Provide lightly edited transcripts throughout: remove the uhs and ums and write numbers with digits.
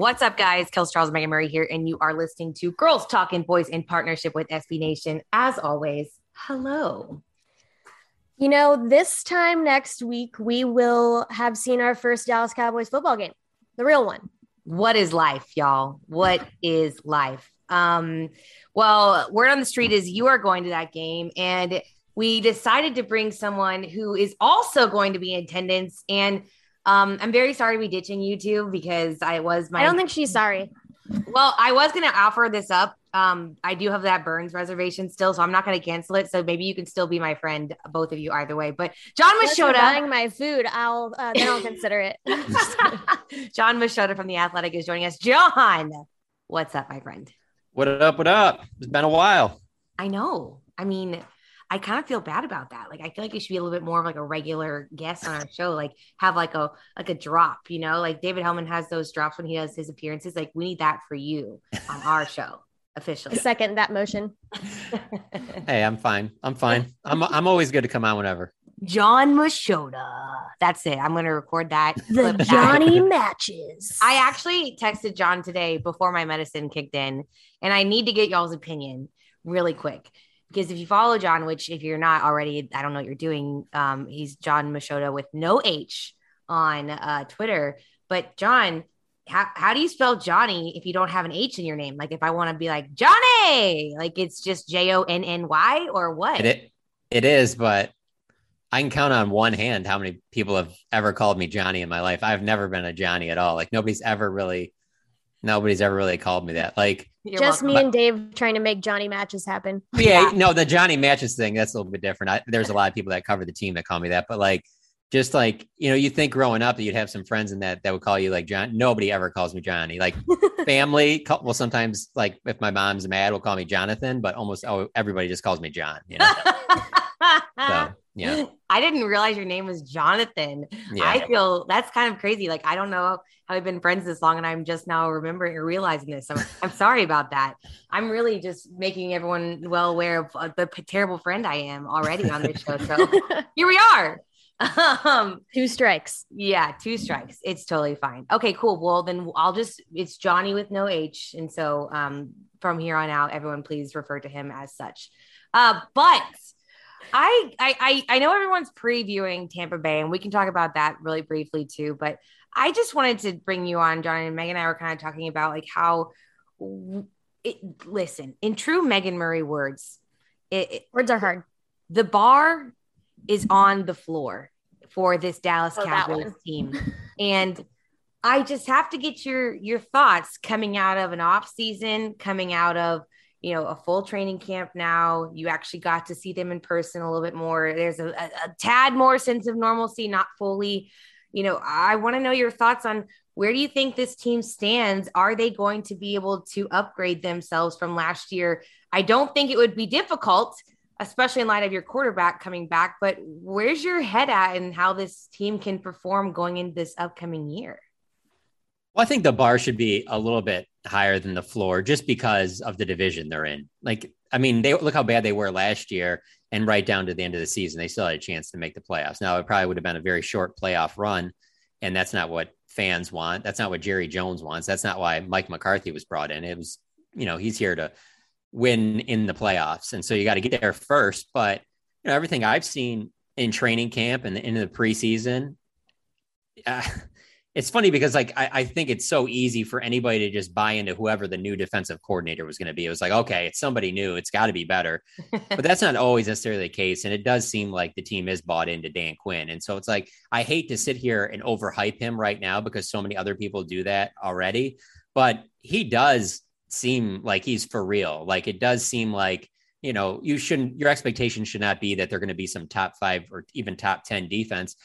What's up, guys? Kels Charles, Megan Murray here, and you are listening to Girls Talking Boys in partnership with SB Nation. As always, hello. You know, this time next week, we will have seen our first Dallas Cowboys football game, the real one. What is life, y'all? What is life? Well, word on the street is you are going to that game, and we decided to bring someone who is also going to be in attendance. And I'm very sorry we ditching you two because I don't think she's sorry. Well, I was going to offer this up. I do have that Burns reservation still, so I'm not going to cancel it. So maybe you can still be my friend, both of you, either way. But Jon Machota, buying my food, I'll consider it. Jon Machota from The Athletic is joining us. Jon, what's up, my friend? What up? What up? It's been a while. I know. I mean, I kind of feel bad about that. Like, I feel like you should be a little bit more of like a regular guest on our show, like have like a drop, you know, like David Hellman has those drops when he does his appearances. Like, we need that for you on our show officially. Second that motion. Hey, I'm fine. I'm always good to come on whenever. Jon Machota. That's it. I'm going to record that. The Johnny matches. I actually texted Jon today before my medicine kicked in, and I need to get y'all's opinion really quick. Because if you follow Jon, which if you're not already, I don't know what you're doing. He's Jon Machota with no H on Twitter. But Jon, how do you spell Johnny if you don't have an H in your name? Like, if I want to be like Johnny, like it's just Jonny or what? It is, but I can count on one hand how many people have ever called me Johnny in my life. I've never been a Johnny at all. Like, nobody's ever really called me that. Like, you're just welcome. Me and Dave trying to make Johnny matches happen. Yeah, no, the Johnny matches thing, that's a little bit different. There's a lot of people that cover the team that call me that, but like, just like, you know, you think growing up that you'd have some friends in that would call you like John. Nobody ever calls me Johnny. Like family, well, sometimes like if my mom's mad, will call me Jonathan, but almost everybody just calls me John. You know? So, yeah. I didn't realize your name was Jonathan. Yeah. I feel that's kind of crazy. Like, I don't know how we've been friends this long and I'm just now remembering or realizing this. I'm sorry about that. I'm really just making everyone well aware of the terrible friend I am already on this show. So here we are. Two strikes. It's totally fine. Okay, cool. Well, then it's Johnny with no H. And so from here on out, everyone please refer to him as such. But I know everyone's previewing Tampa Bay, and we can talk about that really briefly too, but I just wanted to bring you on, Jon, and Megan and I were kind of talking about like how listen, in true Megan Murray words, words are hard. The bar is on the floor for this Dallas Cowboys team. And I just have to get your thoughts coming out of an off season, coming out of, you know, a full training camp now. You actually got to see them in person a little bit more. There's a tad more sense of normalcy, not fully. You know, I want to know your thoughts on where do you think this team stands? Are they going to be able to upgrade themselves from last year? I don't think it would be difficult, especially in light of your quarterback coming back, but where's your head at and how this team can perform going into this upcoming year? Well, I think the bar should be a little bit higher than the floor just because of the division they're in. Like, I mean, they look how bad they were last year, and right down to the end of the season, they still had a chance to make the playoffs. Now, it probably would have been a very short playoff run, and that's not what fans want. That's not what Jerry Jones wants. That's not why Mike McCarthy was brought in. It was, you know, he's here to win in the playoffs. And so you got to get there first, but you know, everything I've seen in training camp and the end of the preseason, it's funny because like, I think it's so easy for anybody to just buy into whoever the new defensive coordinator was going to be. It was like, okay, it's somebody new. It's got to be better, but that's not always necessarily the case. And it does seem like the team is bought into Dan Quinn. And so it's like, I hate to sit here and overhype him right now because so many other people do that already, but he does seem like he's for real. Like, it does seem like, you know, your expectation should not be that they're going to be some top 5 or even top 10 defense,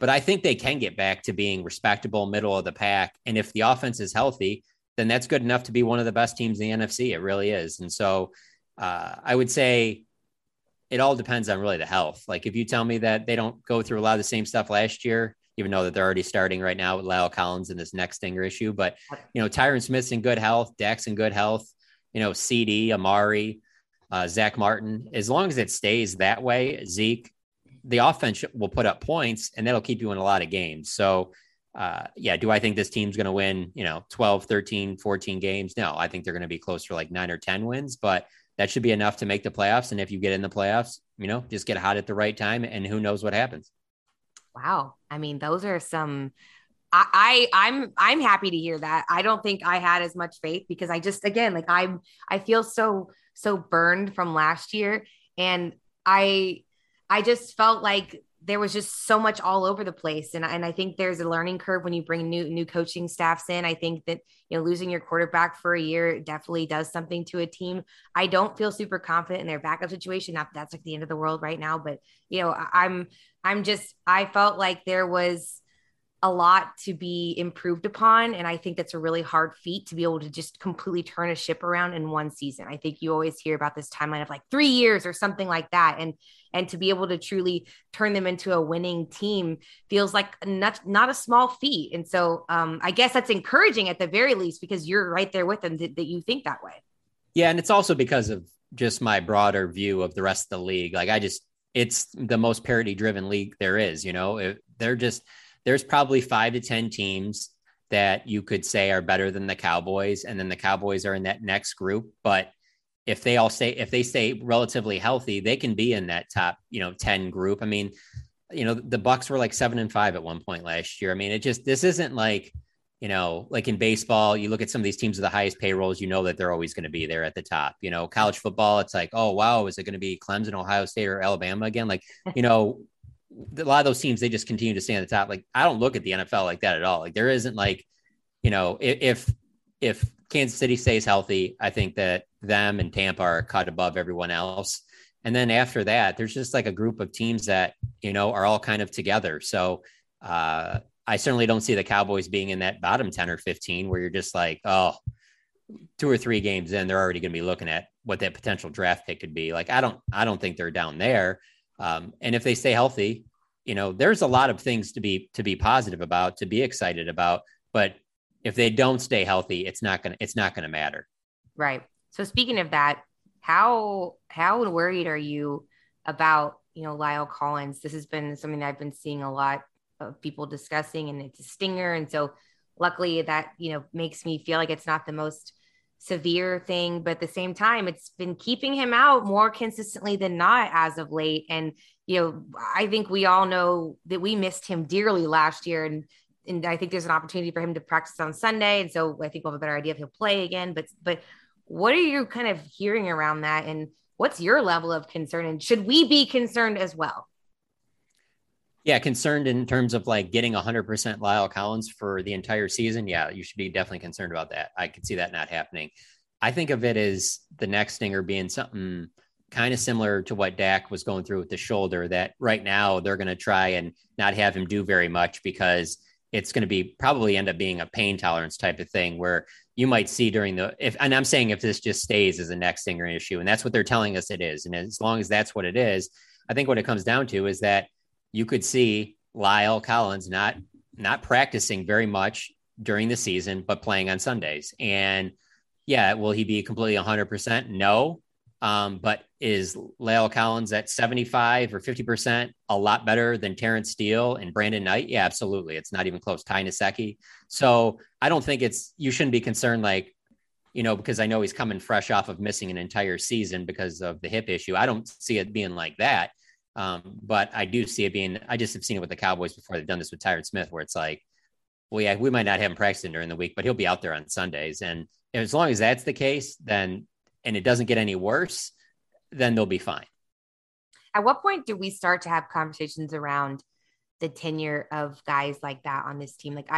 but I think they can get back to being respectable, middle of the pack. And if the offense is healthy, then that's good enough to be one of the best teams in the NFC. It really is. And so I would say it all depends on really the health. Like, if you tell me that they don't go through a lot of the same stuff last year, even though that they're already starting right now with La'el Collins in this next stinger issue. But, you know, Tyron Smith's in good health, Dak's in good health, you know, CD, Amari, Zach Martin, as long as it stays that way, Zeke, the offense will put up points and that'll keep you in a lot of games. So Do I think this team's going to win, 12, 13, 14 games? No, I think they're going to be close for like 9 or 10 wins, but that should be enough to make the playoffs. And if you get in the playoffs, just get hot at the right time and who knows what happens. Wow. I mean, those are some, I'm happy to hear that. I don't think I had as much faith because I just, again, like I feel so burned from last year. And I just felt like there was just so much all over the place. And I think there's a learning curve when you bring new coaching staffs in. I think that, losing your quarterback for a year definitely does something to a team. I don't feel super confident in their backup situation. Not that that's like the end of the world right now, but I felt like there was a lot to be improved upon. And I think that's a really hard feat to be able to just completely turn a ship around in one season. I think you always hear about this timeline of like 3 years or something like that. And to be able to truly turn them into a winning team feels like not a small feat. And so I guess that's encouraging at the very least, because you're right there with them that you think that way. Yeah. And it's also because of just my broader view of the rest of the league. Like it's the most parity driven league there is, there's probably 5 to 10 teams that you could say are better than the Cowboys. And then the Cowboys are in that next group. But if they stay relatively healthy, they can be in that top, 10 group. I mean, the Bucks were like 7-5 at one point last year. I mean, this isn't like, like in baseball, you look at some of these teams with the highest payrolls, that they're always going to be there at the top. College football, it's like, oh, wow, is it going to be Clemson, Ohio State, or Alabama again? Like, a lot of those teams, they just continue to stay on the top. Like, I don't look at the NFL like that at all. Like there isn't like, if Kansas City stays healthy, I think that them and Tampa are cut above everyone else. And then after that, there's just like a group of teams that, are all kind of together. So I certainly don't see the Cowboys being in that bottom 10 or 15 where you're just like, oh, 2 or 3 games in, they're already going to be looking at what that potential draft pick could be. Like, I don't think they're down there. And if they stay healthy, there's a lot of things to be positive about, to be excited about, but if they don't stay healthy, it's not going to matter. Right. So speaking of that, how worried are you about, La'el Collins? This has been something that I've been seeing a lot of people discussing, and it's a stinger. And so luckily that, makes me feel like it's not the most severe thing, but at the same time, it's been keeping him out more consistently than not as of late. And, I think we all know that we missed him dearly last year. And I think there's an opportunity for him to practice on Sunday. And so I think we'll have a better idea if he'll play again, but what are you kind of hearing around that? And what's your level of concern? And should we be concerned as well? Yeah. Concerned in terms of like getting 100% La'el Collins for the entire season. Yeah. You should be definitely concerned about that. I could see that not happening. I think of it as the next stinger being something kind of similar to what Dak was going through with the shoulder, that right now they're going to try and not have him do very much because it's going to be probably end up being a pain tolerance type of thing where you might see during and I'm saying if this just stays as a next stinger issue, and that's what they're telling us it is. And as long as that's what it is, I think what it comes down to is that you could see La'el Collins not practicing very much during the season, but playing on Sundays. And yeah, will he be completely 100%? No. But is La'el Collins at 75 or 50% a lot better than Terrence Steele and Brandon Knight? Yeah, absolutely. It's not even close. Ty Nsekhe. So I don't think you shouldn't be concerned, like, because I know he's coming fresh off of missing an entire season because of the hip issue. I don't see it being like that. But I do see it being, I just have seen it with the Cowboys before. They've done this with Tyron Smith, where it's like, well, yeah, we might not have him practicing during the week, but he'll be out there on Sundays. And as long as that's the case, then, and it doesn't get any worse, then they'll be fine. At what point do we start to have conversations around the tenure of guys like that on this team? Like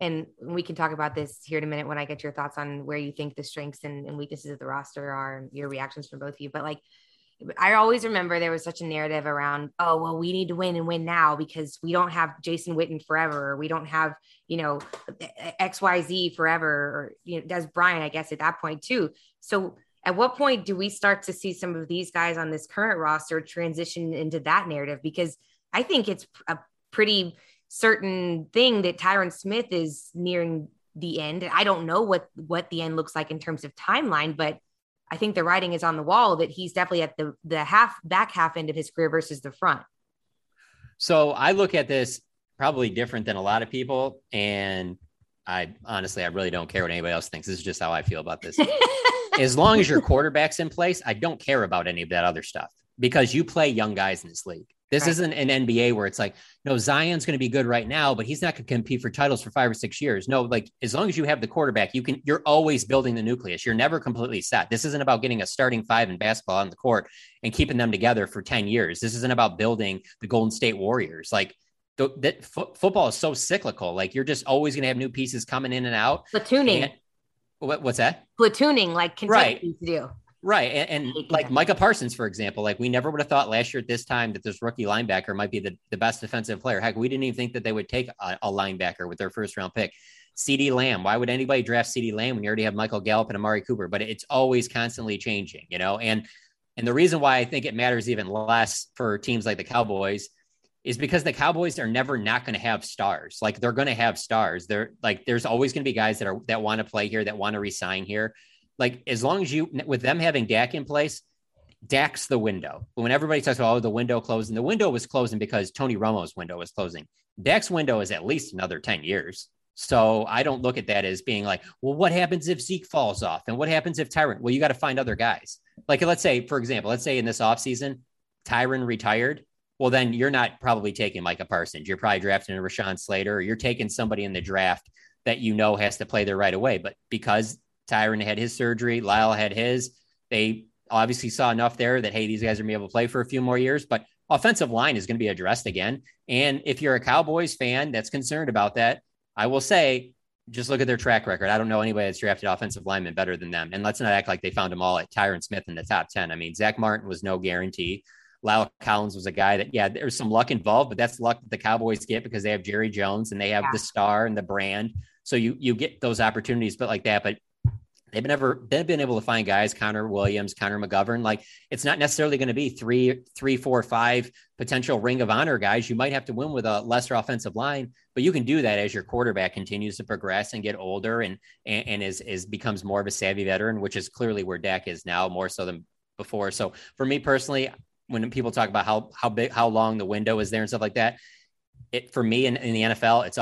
and we can talk about this here in a minute when I get your thoughts on where you think the strengths and weaknesses of the roster are and your reactions from both of you. But like, I always remember there was such a narrative around, oh, well, we need to win and win now because we don't have Jason Witten forever. Or we don't have, XYZ forever, or, Des Bryant, I guess at that point too. So at what point do we start to see some of these guys on this current roster transition into that narrative? Because I think it's a pretty certain thing that Tyron Smith is nearing the end. I don't know what the end looks like in terms of timeline, but I think the writing is on the wall that he's definitely at the back half end of his career versus the front. So I look at this probably different than a lot of people. And I really don't care what anybody else thinks. This is just how I feel about this. As long as your quarterback's in place, I don't care about any of that other stuff because you play young guys in this league. This isn't an NBA where it's like, no, Zion's going to be good right now, but he's not going to compete for titles for 5 or 6 years. No, like as long as you have the quarterback, you're always building the nucleus. You're never completely set. This isn't about getting a starting five in basketball on the court and keeping them together for 10 years. This isn't about building the Golden State Warriors. Like football is so cyclical. Like you're just always going to have new pieces coming in and out. Platooning. And, what's that? Platooning, like continuing to do. Right. And like Micah Parsons, for example, like we never would have thought last year at this time that this rookie linebacker might be the best defensive player. Heck, we didn't even think that they would take a linebacker with their first round pick. CeeDee Lamb. Why would anybody draft CeeDee Lamb when you already have Michael Gallup and Amari Cooper? But it's always constantly changing, you know, and the reason why I think it matters even less for teams like the Cowboys is because the Cowboys are never not going to have stars. Like they're going to have stars. They're like, there's always going to be guys that want to play here, that want to resign here. Like as long as with them having Dak in place, Dak's the window. But when everybody talks about, oh, the window closing, the window was closing because Tony Romo's window was closing. Dak's window is at least another 10 years. So I don't look at that as being like, well, what happens if Zeke falls off? And what happens if Tyron? Well, you got to find other guys. Like, let's say, for example, in this offseason, Tyron retired. Well, then you're not probably taking Micah Parsons. You're probably drafting a Rashawn Slater, or you're taking somebody in the draft that you know has to play there right away. But because Tyron had his surgery, La'el had his, they obviously saw enough there that, hey, these guys are going to be able to play for a few more years, but offensive line is going to be addressed again. And if you're a Cowboys fan that's concerned about that, I will say, just look at their track record. I don't know anybody that's drafted offensive linemen better than them. And let's not act like they found them all at Tyron Smith in the top 10. I mean, Zach Martin was no guarantee. La'el Collins was a guy that, yeah, there's some luck involved, but that's luck that the Cowboys get because they have Jerry Jones and they have the star and the brand. So you get those opportunities, but like that, but they've been able to find guys, Connor Williams, Connor McGovern. Like it's not necessarily going to be three, 4, 5 potential Ring of Honor guys. You might have to win with a lesser offensive line, but you can do that as your quarterback continues to progress and get older and is becomes more of a savvy veteran, which is clearly where Dak is now more so than before. So for me personally, when people talk about how long the window is there and stuff like that, for me in the NFL, it's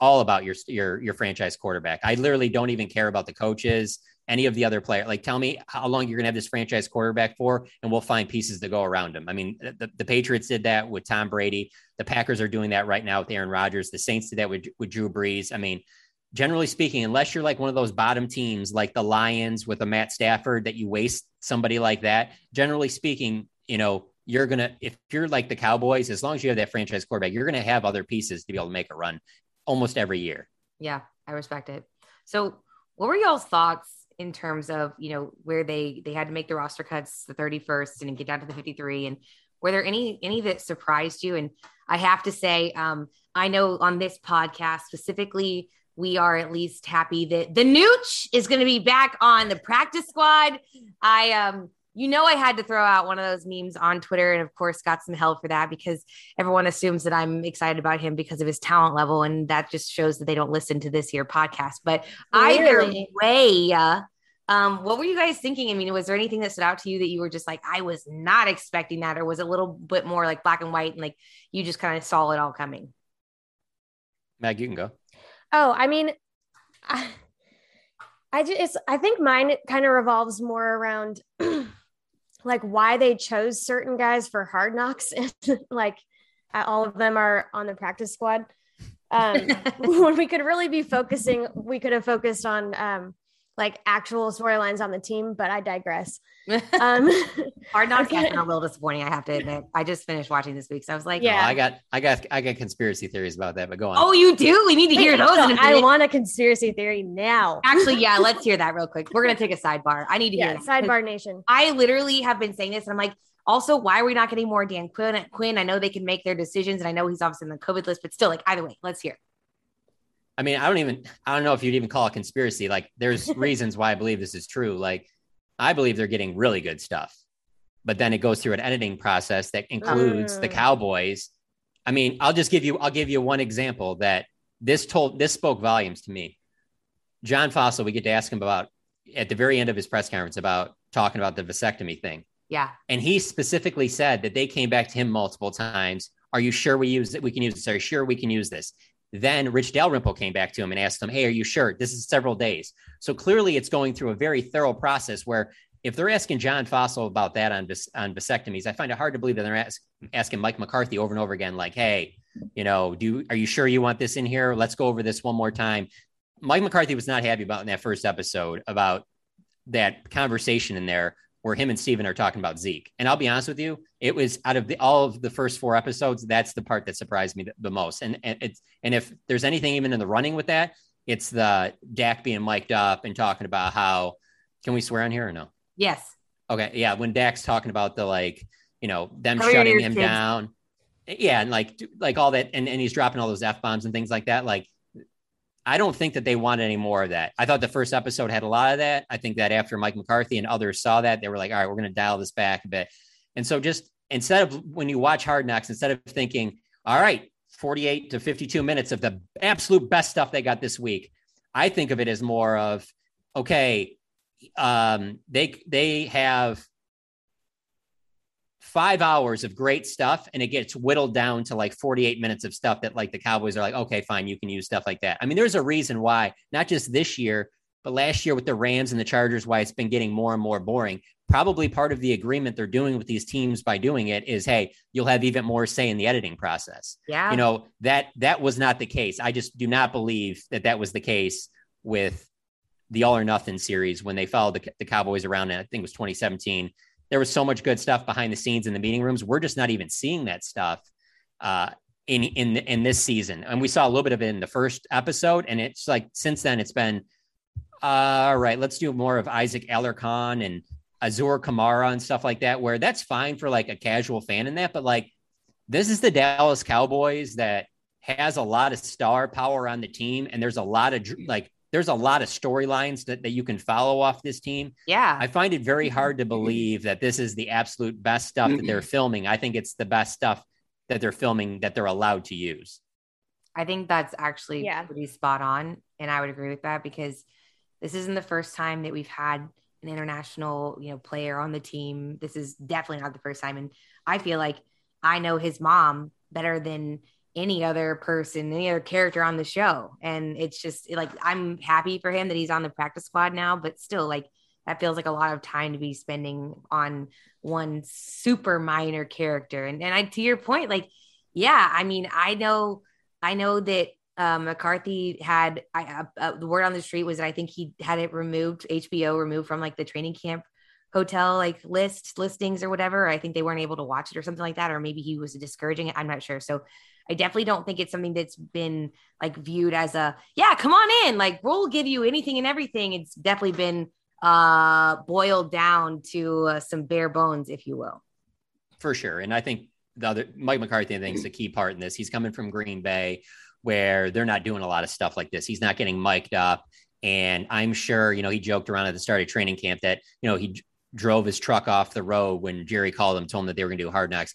all about your franchise quarterback. I literally don't even care about the coaches, any of the other player. Like, tell me how long you're going to have this franchise quarterback for, and we'll find pieces to go around him. I mean, the Patriots did that with Tom Brady. The Packers are doing that right now with Aaron Rodgers. The Saints did that with Drew Brees. I mean, generally speaking, unless you're like one of those bottom teams, like the Lions with a Matt Stafford, that you waste somebody like that, generally speaking, you know, if you're like the Cowboys, as long as you have that franchise quarterback, you're going to have other pieces to be able to make a run almost every year. Yeah, I respect it. So what were y'all's thoughts in terms of, you know, where they had to make the roster cuts the 31st and get down to the 53? And were there any that surprised you? And I have to say, I know on this podcast specifically, we are at least happy that the Nooch is going to be back on the practice squad. I had to throw out one of those memes on Twitter and of course got some hell for that because everyone assumes that I'm excited about him because of his talent level. And that just shows that they don't listen to this here podcast, but Either way, what were you guys thinking? I mean, was there anything that stood out to you that you were just like, I was not expecting that, or was it a little bit more like black and white and like, you just kind of saw it all coming? Meg, you can go. Oh, I mean, I think mine kind of revolves more around like why they chose certain guys for Hard Knocks. And like all of them are on the practice squad. When we could really be focusing, we could have focused on like actual storylines on the team, but I digress. Hard Knocks has been a little disappointing. I have to admit, I just finished watching this week. So I was like, yeah, I got conspiracy theories about that, but go on. Oh, you do? We need to hear those. I want a conspiracy theory now. Actually, yeah, let's hear that real quick. We're going to take a sidebar. I need to hear that. Sidebar nation. I literally have been saying this and I'm like, also, why are we not getting more Dan Quinn? I know they can make their decisions and I know he's obviously on the COVID list, but still like either way, let's hear. I mean, I don't know if you'd even call it conspiracy. Like there's reasons why I believe this is true. Like I believe they're getting really good stuff, but then it goes through an editing process that includes the Cowboys. I mean, I'll give you one example that this spoke volumes to me. John Fassel, we get to ask him about at the very end of his press conference about talking about the vasectomy thing. Yeah. And he specifically said that they came back to him multiple times. Are you sure we use it? We can use this. Are you sure we can use this? Then Rich Dalrymple came back to him and asked him, hey, are you sure? This is several days. So clearly it's going through a very thorough process where if they're asking John Fassel about that on vasectomies, I find it hard to believe that they're asking Mike McCarthy over and over again, like, hey, you know, are you sure you want this in here? Let's go over this one more time. Mike McCarthy was not happy about in that first episode about that conversation in there where him and Steven are talking about Zeke. And I'll be honest with you, it was out of all of the first four episodes, that's the part that surprised me the most. And if there's anything even in the running with that, it's the Dak being mic'd up and talking about how, can we swear on here or no? Yes. Okay. Yeah. When Dak's talking about the, like, you know, them shutting him down. Yeah. And like all that. And he's dropping all those F-bombs and things like that. Like, I don't think that they wanted any more of that. I thought the first episode had a lot of that. I think that after Mike McCarthy and others saw that, they were like, all right, we're going to dial this back a bit. And so just instead of when you watch Hard Knocks, instead of thinking, all right, 48 to 52 minutes of the absolute best stuff they got this week, I think of it as more of, okay, they have 5 hours of great stuff, and it gets whittled down to like 48 minutes of stuff that, like, the Cowboys are like, okay, fine, you can use stuff like that. I mean, there's a reason why, not just this year, but last year with the Rams and the Chargers, why it's been getting more and more boring. Probably part of the agreement they're doing with these teams by doing it is, hey, you'll have even more say in the editing process. Yeah. You know, that was not the case. I just do not believe that was the case with the All or Nothing series when they followed the Cowboys around, and I think it was 2017. There was so much good stuff behind the scenes in the meeting rooms. We're just not even seeing that stuff in this season. And we saw a little bit of it in the first episode. And it's like, since then it's been, all right, let's do more of Isaac Alarcon and Azur Kamara and stuff like that, where that's fine for like a casual fan in that, but like, this is the Dallas Cowboys that has a lot of star power on the team. And there's a lot of there's a lot of storylines that you can follow off this team. Yeah. I find it very hard to believe that this is the absolute best stuff that they're filming. I think it's the best stuff that they're filming that they're allowed to use. I think that's actually pretty spot on. And I would agree with that, because this isn't the first time that we've had an international, you know, player on the team. This is definitely not the first time. And I feel like I know his mom better than any other person, any other character on the show. And it's just like, I'm happy for him that he's on the practice squad now, but still, like, that feels like a lot of time to be spending on one super minor character. And I, to your point, like, yeah, I mean, I know that McCarthy had, the word on the street was that I think he had it removed, HBO removed from like the training camp hotel, like listings or whatever. I think they weren't able to watch it or something like that, or maybe he was discouraging it. I'm not sure. So I definitely don't think it's something that's been like viewed as a, yeah, come on in, like, we'll give you anything and everything. It's definitely been boiled down to some bare bones, if you will. For sure. And I think Mike McCarthy, I think, is a key part in this. He's coming from Green Bay, where they're not doing a lot of stuff like this. He's not getting mic'd up. And I'm sure, you know, he joked around at the start of training camp that, you know, he drove his truck off the road when Jerry called him, told him that they were going to do Hard Knocks.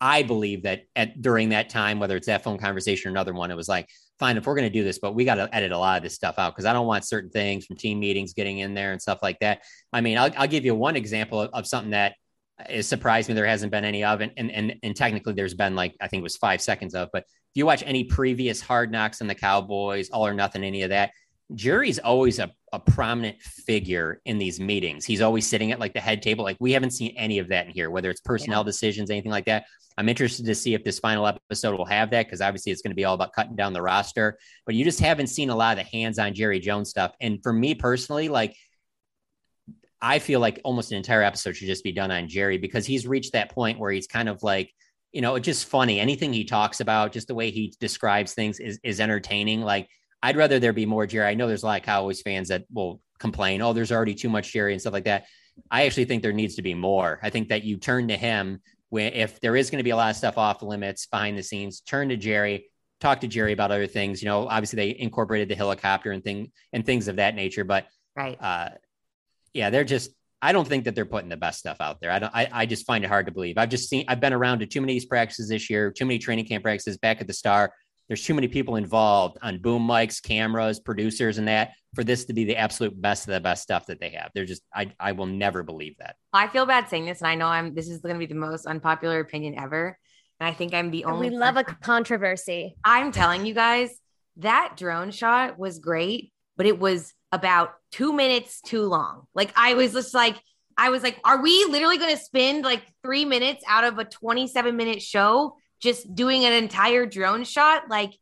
I believe that during that time, whether it's that phone conversation or another one, it was like, fine, if we're going to do this, but we got to edit a lot of this stuff out, because I don't want certain things from team meetings getting in there and stuff like that. I mean, I'll give you one example of something that is surprised me. There hasn't been any of, and technically there's been, like, I think it was 5 seconds of, but if you watch any previous Hard Knocks on the Cowboys, All or Nothing, any of that, Jerry's always a prominent figure in these meetings. He's always sitting at like the head table. Like, we haven't seen any of that in here, whether it's personnel decisions, anything like that. I'm interested to see if this final episode will have that, because obviously it's going to be all about cutting down the roster, but you just haven't seen a lot of the hands-on Jerry Jones stuff. And for me personally, like, I feel like almost an entire episode should just be done on Jerry, because he's reached that point where he's kind of like, you know, it's just funny. Anything he talks about, just the way he describes things is entertaining. Like, I'd rather there be more Jerry. I know there's a lot of Cowboys fans that will complain, oh, there's already too much Jerry and stuff like that. I actually think there needs to be more. I think that you turn to him when, if there is going to be a lot of stuff off limits behind the scenes, turn to Jerry, talk to Jerry about other things. You know, obviously they incorporated the helicopter and things of that nature, but right. They're just, I don't think that they're putting the best stuff out there. I just find it hard to believe. I've been around to too many of these practices this year, too many training camp practices back at the Star. There's too many people involved on boom mics, cameras, producers, and that for this to be the absolute best of the best stuff that they have. They're just, I will never believe that. I feel bad saying this, and I know this is going to be the most unpopular opinion ever, And I think I'm the only. We love a controversy. I'm telling you guys, that drone shot was great, but it was about 2 minutes too long. Like I was just like, are we literally going to spend like 3 minutes out of a 27-minute show just doing an entire drone shot? Like,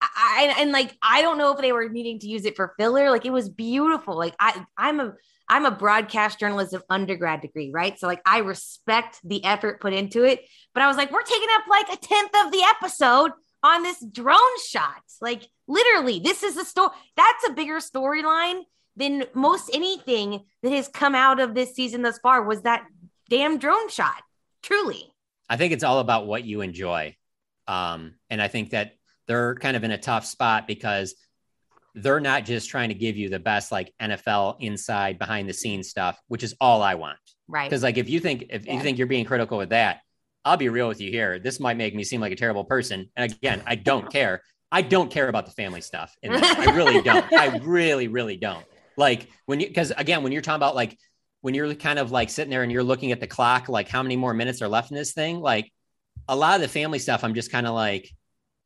I don't know if they were needing to use it for filler. Like it was beautiful. Like I'm a broadcast journalism undergrad degree, right? So like I respect the effort put into it, but I was like, we're taking up like a 10th of the episode on this drone shot. Like literally, this is a story. That's a bigger storyline than most anything that has come out of this season thus far, was that damn drone shot. Truly. I think it's all about what you enjoy. And I think that they're kind of in a tough spot because they're not just trying to give you the best, like NFL inside behind the scenes stuff, which is all I want. Right. Cause like, if you think you're being critical with that, I'll be real with you here. This might make me seem like a terrible person. And again, I don't care. I don't care about the family stuff. And I really don't. I really, really don't. Like when you're talking about like, when you're kind of like sitting there and you're looking at the clock, like how many more minutes are left in this thing? Like a lot of the family stuff, I'm just kind of like,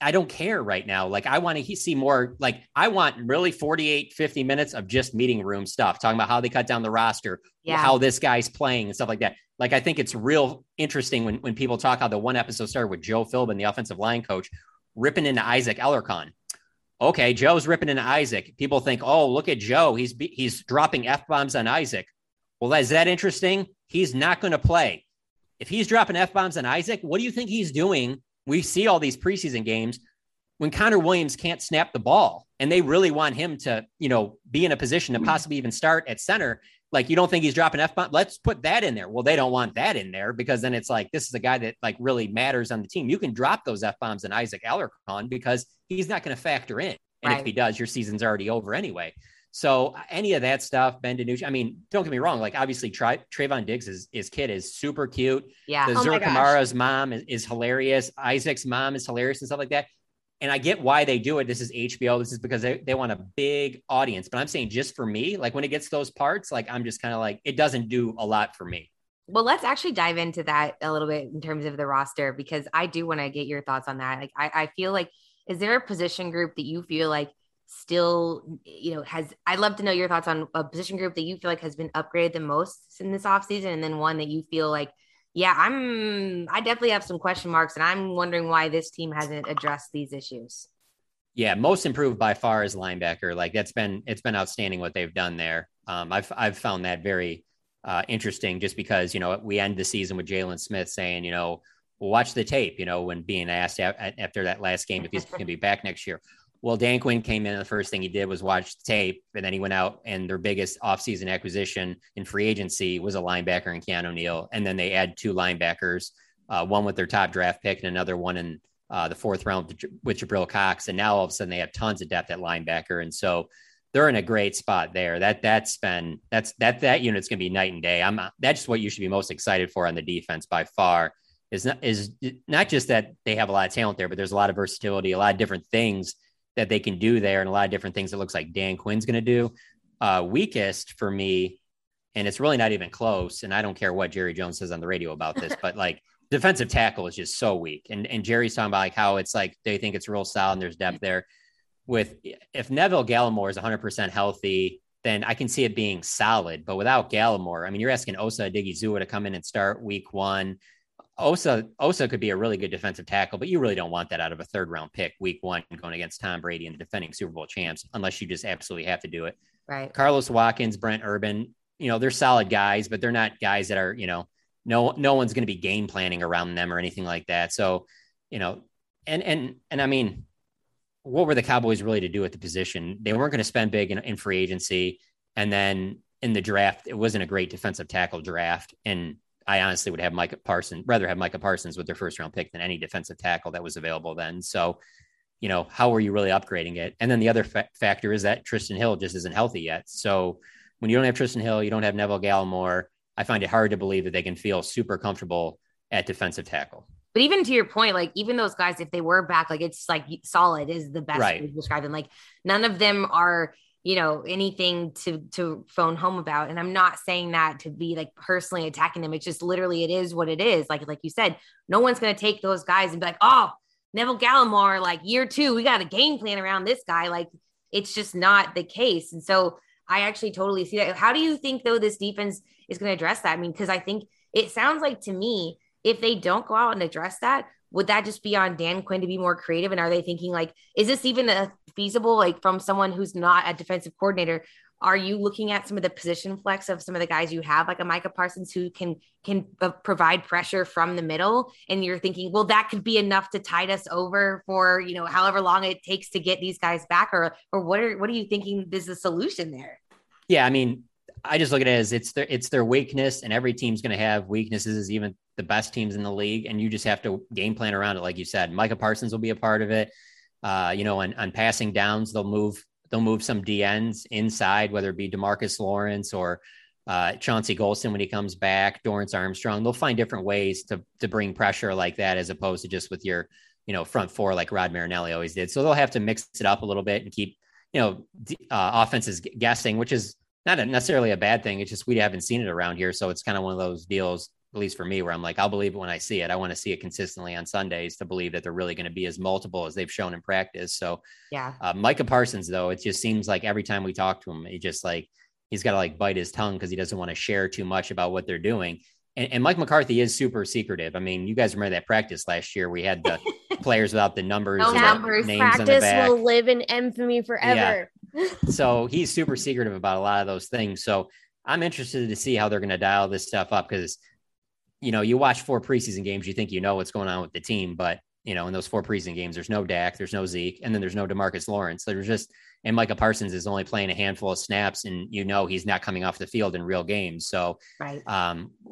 I don't care right now. Like I want to see more, like I want really 48, 50 minutes of just meeting room stuff, talking about how they cut down the roster, how this guy's playing and stuff like that. Like, I think it's real interesting when people talk how the one episode started with Joe Philbin, the offensive line coach, ripping into Isaac Alarcon. Okay. Joe's ripping into Isaac. People think, oh, look at Joe. He's dropping F-bombs on Isaac. Well, is that interesting? He's not going to play. If he's dropping F-bombs on Isaac, what do you think he's doing? We see all these preseason games when Connor Williams can't snap the ball and they really want him to, you know, be in a position to possibly even start at center. Like, you don't think he's dropping F-bomb? Let's put that in there. Well, they don't want that in there because then it's like, this is a guy that like really matters on the team. You can drop those F-bombs in Isaac Alarcon because he's not going to factor in. And If he does, your season's already over anyway. So any of that stuff, Ben DiNucci, I mean, don't get me wrong. Like obviously Trayvon Diggs, his kid is super cute. Yeah. Zura Kamara's mom is hilarious. Isaac's mom is hilarious and stuff like that. And I get why they do it. This is HBO. This is because they want a big audience, but I'm saying just for me, like when it gets to those parts, like I'm just kind of like, it doesn't do a lot for me. Well, let's actually dive into that a little bit in terms of the roster, because I do want to get your thoughts on that. Like, I feel like, is there a position group that you feel like still, you know, I'd love to know your thoughts on a position group that you feel like has been upgraded the most in this off season. And then one that you feel like, yeah, I definitely have some question marks and I'm wondering why this team hasn't addressed these issues. Yeah. Most improved by far is linebacker. Like it's been outstanding what they've done there. I've found that very interesting just because, you know, we end the season with Jalen Smith saying, you know, watch the tape, you know, when being asked after that last game, if he's going to be back next year. Well, Dan Quinn came in and the first thing he did was watch the tape, and then he went out and their biggest offseason acquisition in free agency was a linebacker in Keanu Neal. And then they add two linebackers, one with their top draft pick and another one in the fourth round with Jabril Cox. And now all of a sudden they have tons of depth at linebacker. And so they're in a great spot there. That unit's going to be night and day. That's just what you should be most excited for on the defense by far. Is not just that they have a lot of talent there, but there's a lot of versatility, a lot of different things that they can do there. And a lot of different things it looks like Dan Quinn's going to do. Weakest for me, and it's really not even close. And I don't care what Jerry Jones says on the radio about this, but like defensive tackle is just so weak. And Jerry's talking about like how it's like, they think it's real solid and there's depth there. If Neville Gallimore is 100% healthy, then I can see it being solid, but without Gallimore, I mean, you're asking Osa Odighizuwa to come in and start week one. Osa could be a really good defensive tackle, but you really don't want that out of a third-round pick week one going against Tom Brady and the defending Super Bowl champs, unless you just absolutely have to do it. Right. Carlos Watkins, Brent Urban, you know, they're solid guys, but they're not guys that are, you know, no one's going to be game planning around them or anything like that. So, you know, and I mean, what were the Cowboys really to do at the position? They weren't going to spend big in free agency, and then in the draft, it wasn't a great defensive tackle draft, and I honestly would have Micah Parsons with their first round pick than any defensive tackle that was available then. So, you know, how are you really upgrading it? And then the other factor is that Tristan Hill just isn't healthy yet. So when you don't have Tristan Hill, you don't have Neville Gallimore. I find it hard to believe that they can feel super comfortable at defensive tackle. But even to your point, like even those guys, if they were back, like it's like solid is the best way to describe them. Like none of them are, you know, anything to phone home about. And I'm not saying that to be like personally attacking them. It's just literally, it is what it is. Like you said, no one's going to take those guys and be like, oh, Neville Gallimore, like year two, we got a game plan around this guy. Like, it's just not the case. And so I actually totally see that. How do you think though, this defense is going to address that? I mean, cause I think it sounds like to me, if they don't go out and address that, would that just be on Dan Quinn to be more creative? And are they thinking like, is this even a feasible, like from someone who's not a defensive coordinator, are you looking at some of the position flex of some of the guys you have, like a Micah Parsons who can provide pressure from the middle? And you're thinking, well, that could be enough to tide us over for, you know, however long it takes to get these guys back, or what are you thinking is the solution there? Yeah. I mean, I just look at it as it's their weakness, and every team's going to have weaknesses, even the best teams in the league. And you just have to game plan around it. Like you said, Micah Parsons will be a part of it. You know, on passing downs, they'll move some DNs inside, whether it be DeMarcus Lawrence or Chauncey Golston, when he comes back, Dorrance Armstrong. They'll find different ways to bring pressure like that, as opposed to just with your, you know, front four, like Rod Marinelli always did. So they'll have to mix it up a little bit and keep, you know, offenses guessing, which is not necessarily a bad thing. It's just, we haven't seen it around here. So it's kind of one of those deals, at least for me, where I'm like, I'll believe it when I see it. I want to see it consistently on Sundays to believe that they're really going to be as multiple as they've shown in practice. So yeah, Micah Parsons, though, it just seems like every time we talk to him, he just like, he's got to like bite his tongue because he doesn't want to share too much about what they're doing. And Mike McCarthy is super secretive. I mean, you guys remember that practice last year? We had the players without the numbers. No numbers. Names practice on the back. Will live in infamy forever. Yeah. So he's super secretive about a lot of those things. So I'm interested to see how they're going to dial this stuff up, because, you know, you watch 4 preseason games, you think you know what's going on with the team, but, you know, in those 4 preseason games, there's no Dak, there's no Zeke, and then there's no DeMarcus Lawrence. There's just, and Micah Parsons is only playing a handful of snaps, and you know, he's not coming off the field in real games. So right.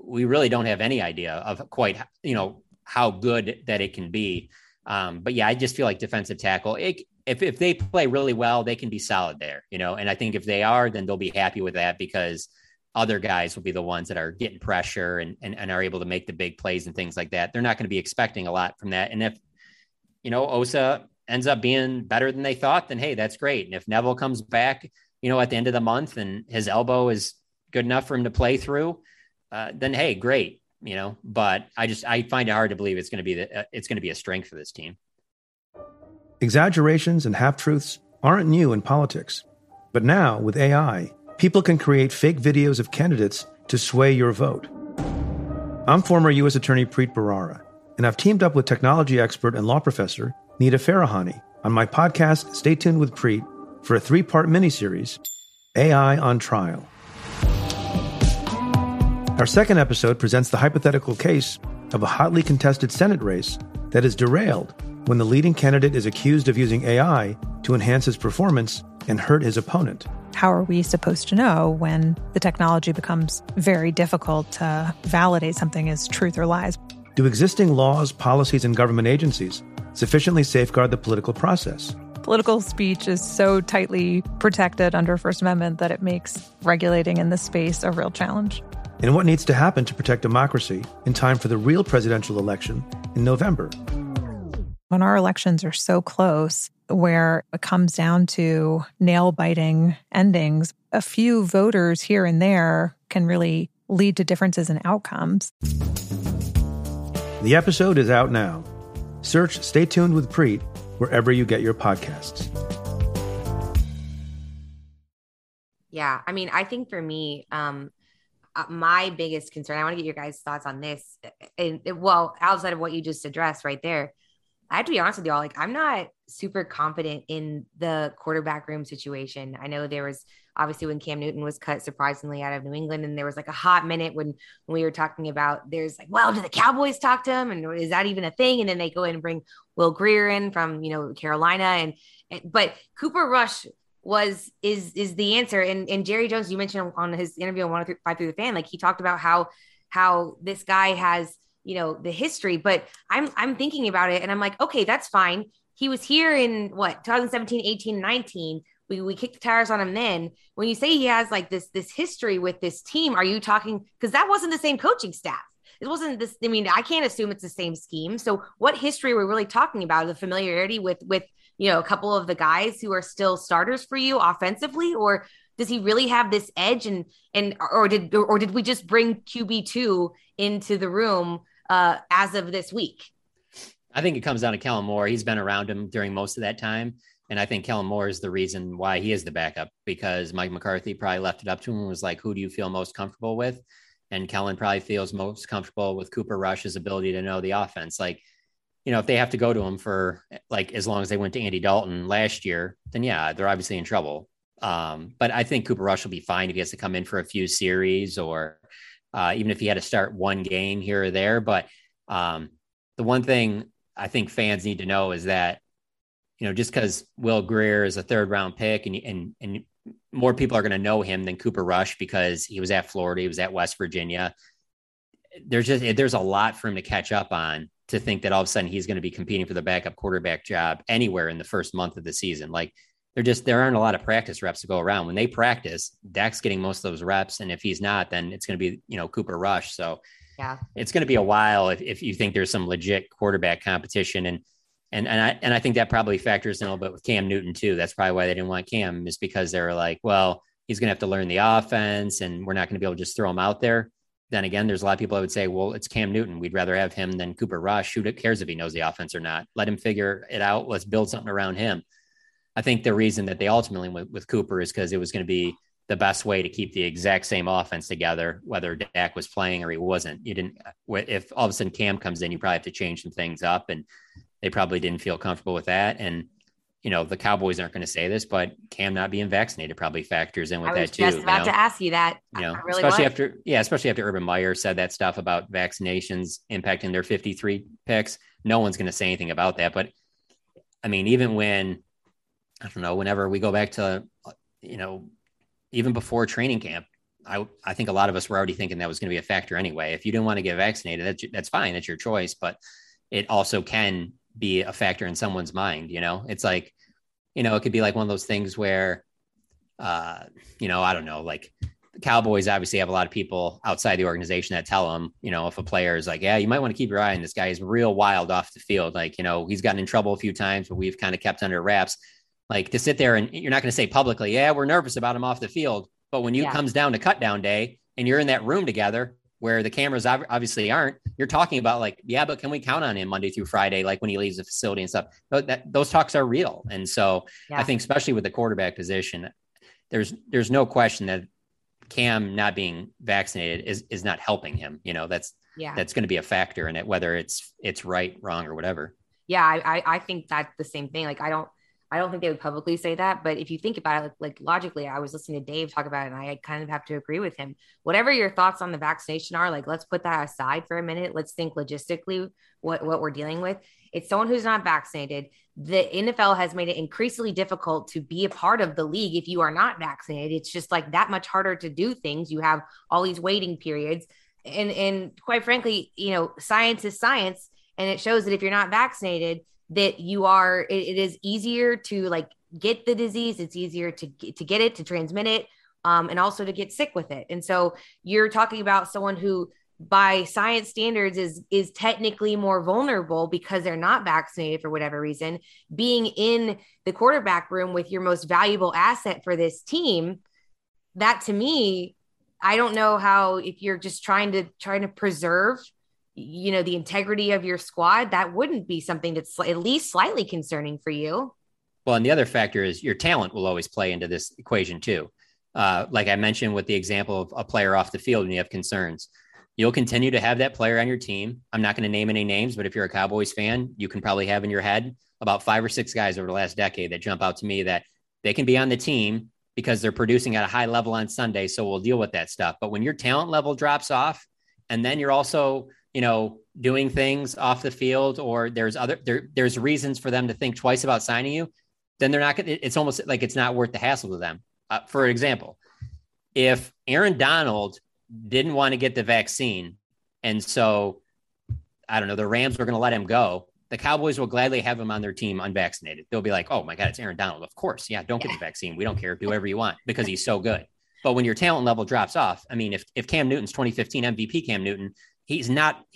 We really don't have any idea of quite, you know, how good that it can be. But yeah, I just feel like defensive tackle, if they play really well, they can be solid there, you know? And I think if they are, then they'll be happy with that, because other guys will be the ones that are getting pressure and are able to make the big plays and things like that. They're not going to be expecting a lot from that. And if, you know, Osa ends up being better than they thought, then hey, that's great. And if Neville comes back, you know, at the end of the month and his elbow is good enough for him to play through, then hey, great, you know. But I find it hard to believe it's going to be a strength for this team. Exaggerations and half-truths aren't new in politics, but now with AI, people can create fake videos of candidates to sway your vote. I'm former U.S. Attorney Preet Bharara, and I've teamed up with technology expert and law professor Nita Farahani on my podcast, Stay Tuned with Preet, for a 3-part miniseries, AI on Trial. Our second episode presents the hypothetical case of a hotly contested Senate race that is derailed when the leading candidate is accused of using AI to enhance his performance and hurt his opponent. How are we supposed to know when the technology becomes very difficult to validate something as truth or lies? Do existing laws, policies, and government agencies sufficiently safeguard the political process? Political speech is so tightly protected under First Amendment that it makes regulating in this space a real challenge. And what needs to happen to protect democracy in time for the real presidential election in November? When our elections are so close, where it comes down to nail-biting endings, a few voters here and there can really lead to differences in outcomes. The episode is out now. Search Stay Tuned with Preet wherever you get your podcasts. Yeah, I mean, I think for me, my biggest concern, I want to get your guys' thoughts on this, and well, outside of what you just addressed right there, I have to be honest with y'all, like I'm not super confident in the quarterback room situation. I know there was obviously when Cam Newton was cut surprisingly out of New England, and there was like a hot minute when we were talking about there's like, well, do the Cowboys talk to him? And is that even a thing? And then they go in and bring Will Grier in from, you know, Carolina. But Cooper Rush is the answer. And Jerry Jones, you mentioned on his interview on 105 Through the Fan, like he talked about how this guy has, you know, the history, but I'm thinking about it and I'm like, okay, that's fine. He was here in 2017, 18, 19. We kicked the tires on him then. When you say he has like this history with this team, are you talking, because that wasn't the same coaching staff. It wasn't this. I mean, I can't assume it's the same scheme. So what history are we really talking about? The familiarity with you know, a couple of the guys who are still starters for you offensively, or does he really have this edge? Or did we just bring QB2 into the room as of this week? I think it comes down to Kellen Moore. He's been around him during most of that time. And I think Kellen Moore is the reason why he is the backup, because Mike McCarthy probably left it up to him and was like, who do you feel most comfortable with? And Kellen probably feels most comfortable with Cooper Rush's ability to know the offense. Like, you know, if they have to go to him for like, as long as they went to Andy Dalton last year, then yeah, they're obviously in trouble. But I think Cooper Rush will be fine if he has to come in for a few series, or even if he had to start one game here or there. But the one thing I think fans need to know is that, you know, just because Will Grier is a third round pick and more people are going to know him than Cooper Rush because he was at Florida, he was at West Virginia. There's a lot for him to catch up on to think that all of a sudden he's going to be competing for the backup quarterback job anywhere in the first month of the season. Like, there aren't a lot of practice reps to go around. When they practice, Dak's getting most of those reps. And if he's not, then it's going to be, you know, Cooper Rush. So yeah, it's going to be a while if you think there's some legit quarterback competition. And I think that probably factors in a little bit with Cam Newton too. That's probably why they didn't want Cam, is because they were like, well, he's going to have to learn the offense and we're not going to be able to just throw him out there. Then again, there's a lot of people that would say, well, it's Cam Newton. We'd rather have him than Cooper Rush. Who cares if he knows the offense or not? Let him figure it out. Let's build something around him. I think the reason that they ultimately went with Cooper is because it was going to be the best way to keep the exact same offense together, whether Dak was playing or he wasn't. If all of a sudden Cam comes in, you probably have to change some things up, and they probably didn't feel comfortable with that. And, you know, the Cowboys aren't going to say this, but Cam not being vaccinated probably factors in with that too. I was just about to ask you that. You know, especially after Urban Meyer said that stuff about vaccinations impacting their 53 picks. No one's going to say anything about that. But I mean, even when, I don't know, whenever we go back to, you know, even before training camp, I think a lot of us were already thinking that was going to be a factor anyway. If you didn't want to get vaccinated, that's fine. That's your choice. But it also can be a factor in someone's mind. You know, it's like, you know, it could be like one of those things where, you know, I don't know, like the Cowboys obviously have a lot of people outside the organization that tell them, you know, if a player is like, yeah, you might want to keep your eye on this guy. He's real wild off the field. Like, you know, he's gotten in trouble a few times, but we've kind of kept under wraps. Like, to sit there and you're not going to say publicly, yeah, we're nervous about him off the field. But when you comes down to cut down day and you're in that room together, where the cameras obviously aren't, you're talking about like, yeah, but can we count on him Monday through Friday, like when he leaves the facility and stuff? Those talks are real. And so I think especially with the quarterback position, there's no question that Cam not being vaccinated is not helping him. You know, that's going to be a factor in it, whether it's right, wrong, or whatever. Yeah. I think that's the same thing. Like, I don't think they would publicly say that, but if you think about it, like logically, I was listening to Dave talk about it and I kind of have to agree with him. Whatever your thoughts on the vaccination are, like, let's put that aside for a minute. Let's think logistically what we're dealing with. It's someone who's not vaccinated. The NFL has made it increasingly difficult to be a part of the league if you are not vaccinated. It's just like that much harder to do things. You have all these waiting periods. And quite frankly, you know, science is science. And it shows that if you're not vaccinated, that you are, it is easier to like get the disease. It's easier to get it, to transmit it, and also to get sick with it. And so you're talking about someone who by science standards is technically more vulnerable because they're not vaccinated for whatever reason, being in the quarterback room with your most valuable asset for this team. That, to me, I don't know how, if you're just trying to preserve, you know, the integrity of your squad, that wouldn't be something that's at least slightly concerning for you. Well, and the other factor is your talent will always play into this equation too. Like I mentioned with the example of a player off the field and you have concerns, you'll continue to have that player on your team. I'm not going to name any names, but if you're a Cowboys fan, you can probably have in your head about 5 or 6 guys over the last decade that jump out to me that they can be on the team because they're producing at a high level on Sunday. So we'll deal with that stuff. But when your talent level drops off, and then you're also, you know, doing things off the field, or there's reasons for them to think twice about signing you, then they're not going to, it's almost like it's not worth the hassle to them. For example, if Aaron Donald didn't want to get the vaccine, and so, I don't know, the Rams were going to let him go, the Cowboys will gladly have him on their team unvaccinated. They'll be like, oh my God, it's Aaron Donald. Of course. Yeah. Don't get the vaccine. We don't care. Do whatever you want because he's so good. But when your talent level drops off, I mean, if Cam Newton's 2015 MVP Cam Newton he's not